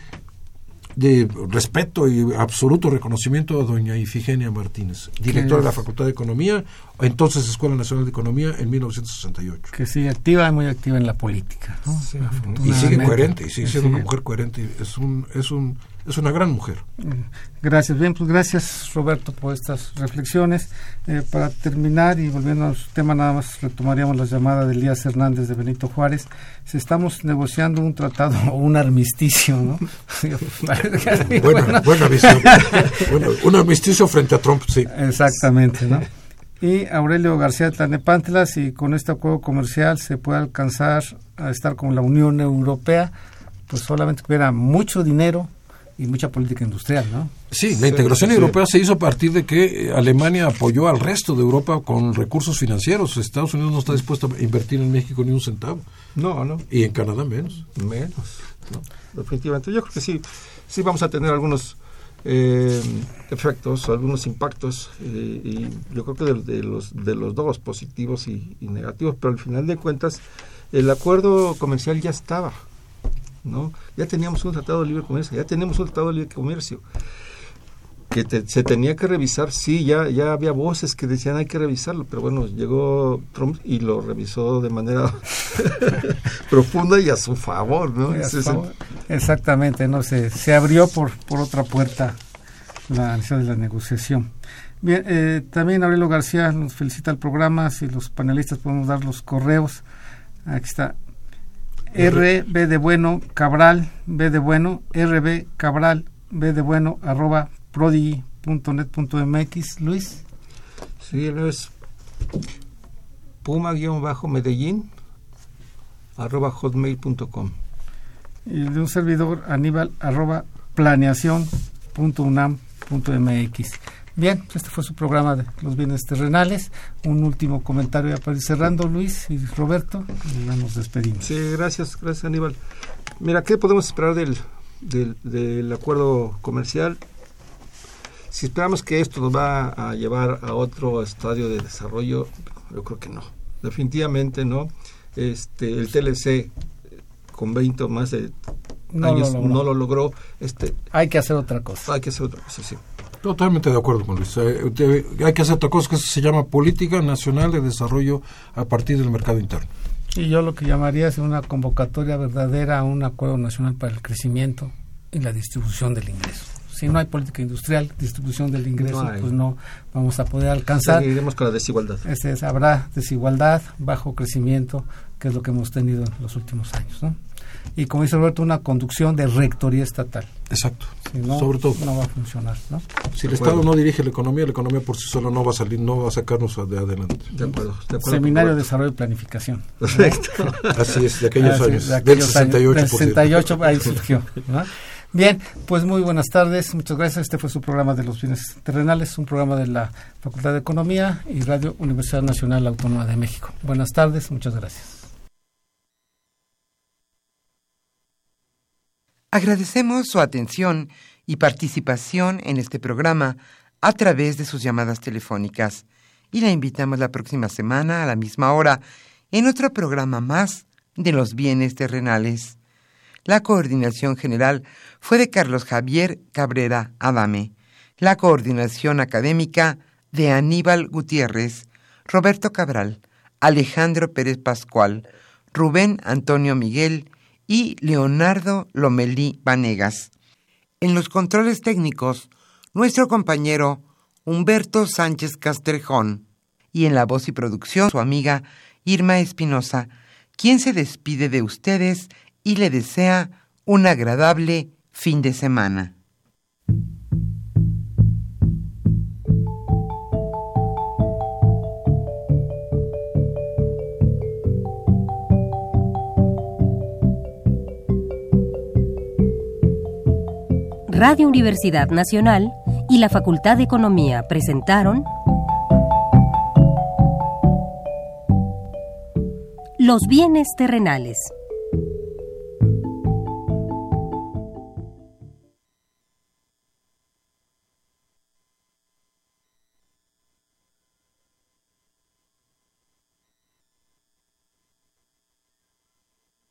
de respeto y absoluto reconocimiento a doña Ifigenia Martínez, directora de la Facultad de Economía, entonces Escuela Nacional de Economía, en mil novecientos sesenta y ocho. Que sigue activa, muy activa en la política, ¿no? Sí, y sigue coherente, y sigue siendo una mujer coherente, es un, es un, es una gran mujer. Gracias, bien, pues gracias Roberto por estas reflexiones. Eh, para terminar y volviendo al tema, nada más retomaríamos la llamada de Elías Hernández de Benito Juárez. Si estamos negociando un tratado o un armisticio, ¿no? buena, bueno. buena visión. Bueno, un armisticio frente a Trump, sí. Exactamente, ¿no? Y Aurelio García de Tlanepantla, si con este acuerdo comercial se puede alcanzar a estar con la Unión Europea, pues solamente que hubiera mucho dinero y mucha política industrial, ¿no? Sí, la integración sí, sí, sí. europea se hizo a partir de que Alemania apoyó al resto de Europa con recursos financieros. Estados Unidos no está dispuesto a invertir en México ni un centavo. No, no. Y en Canadá menos. Menos. No. Definitivamente. Yo creo que sí, sí vamos a tener algunos eh, efectos, algunos impactos, eh, y yo creo que de, de, los, de los dos, positivos y, y negativos, pero al final de cuentas el acuerdo comercial ya estaba, ¿no? Ya teníamos un tratado de libre comercio, ya tenemos un tratado de libre comercio que te, se tenía que revisar, sí, ya, ya había voces que decían hay que revisarlo, pero bueno, llegó Trump y lo revisó de manera profunda y a su favor, ¿no? A su favor. Exactamente, no se, se abrió por, por otra puerta la, la negociación. Bien, eh, también Aurelio García nos felicita el programa, si los panelistas podemos dar los correos, aquí está. R, B de bueno, Cabral, B de bueno, R B, Cabral, B de bueno, arroba, prodigy punto net punto m x. Luis. Sí, él es puma-medellín, arroba, hotmail punto com. Y de un servidor, Aníbal, arroba, planeación punto unam punto m x. Bien, este fue su programa de Los Bienes Terrenales. Un último comentario ya para ir cerrando, Luis y Roberto, y ya nos despedimos. Sí, gracias, gracias Aníbal. Mira, ¿qué podemos esperar del, del, del acuerdo comercial? Si esperamos que esto nos va a llevar a otro estadio de desarrollo, yo creo que no, definitivamente no. Este, el T L C con veinte o más de no años lo no lo logró. Este, hay que hacer otra cosa. Hay que hacer otra cosa, sí. Totalmente de acuerdo con Luis. Hay que hacer otra cosa que se llama Política Nacional de Desarrollo a partir del mercado interno. Y yo lo que llamaría es una convocatoria verdadera a un acuerdo nacional para el crecimiento y la distribución del ingreso. Si no hay política industrial, distribución del ingreso, no pues no vamos a poder alcanzar. Seguiremos con la desigualdad. Este es, habrá desigualdad, bajo crecimiento, que es lo que hemos tenido en los últimos años, ¿no? y, como dice Roberto, una conducción de rectoría estatal. Exacto. Si no, sobre todo, no va a funcionar, ¿no? Si el de Estado acuerdo. no dirige la economía, la economía por sí sola no va a salir, no va a sacarnos de adelante. De acuerdo. De acuerdo Seminario de Desarrollo y Planificación. Exacto. ¿No? Así es, de aquellos Así, años, de aquellos del sesenta y ocho. Del sesenta y ocho, ahí surgió, ¿no? Bien, pues muy buenas tardes, muchas gracias. Este fue su programa de Los Bienes Terrenales, un programa de la Facultad de Economía y Radio Universidad Nacional Autónoma de México. Buenas tardes, muchas gracias. Agradecemos su atención y participación en este programa a través de sus llamadas telefónicas y la invitamos la próxima semana a la misma hora en otro programa más de Los Bienes Terrenales. La coordinación general fue de Carlos Javier Cabrera Adame. La coordinación académica de Aníbal Gutiérrez, Roberto Cabral, Alejandro Pérez Pascual, Rubén Antonio Miguel y Leonardo Lomelí Vanegas. En los controles técnicos, nuestro compañero Humberto Sánchez Castrejón. Y en la voz y producción, su amiga Irma Espinosa, quien se despide de ustedes y le desea un agradable fin de semana. Radio Universidad Nacional y la Facultad de Economía presentaron Los Bienes Terrenales.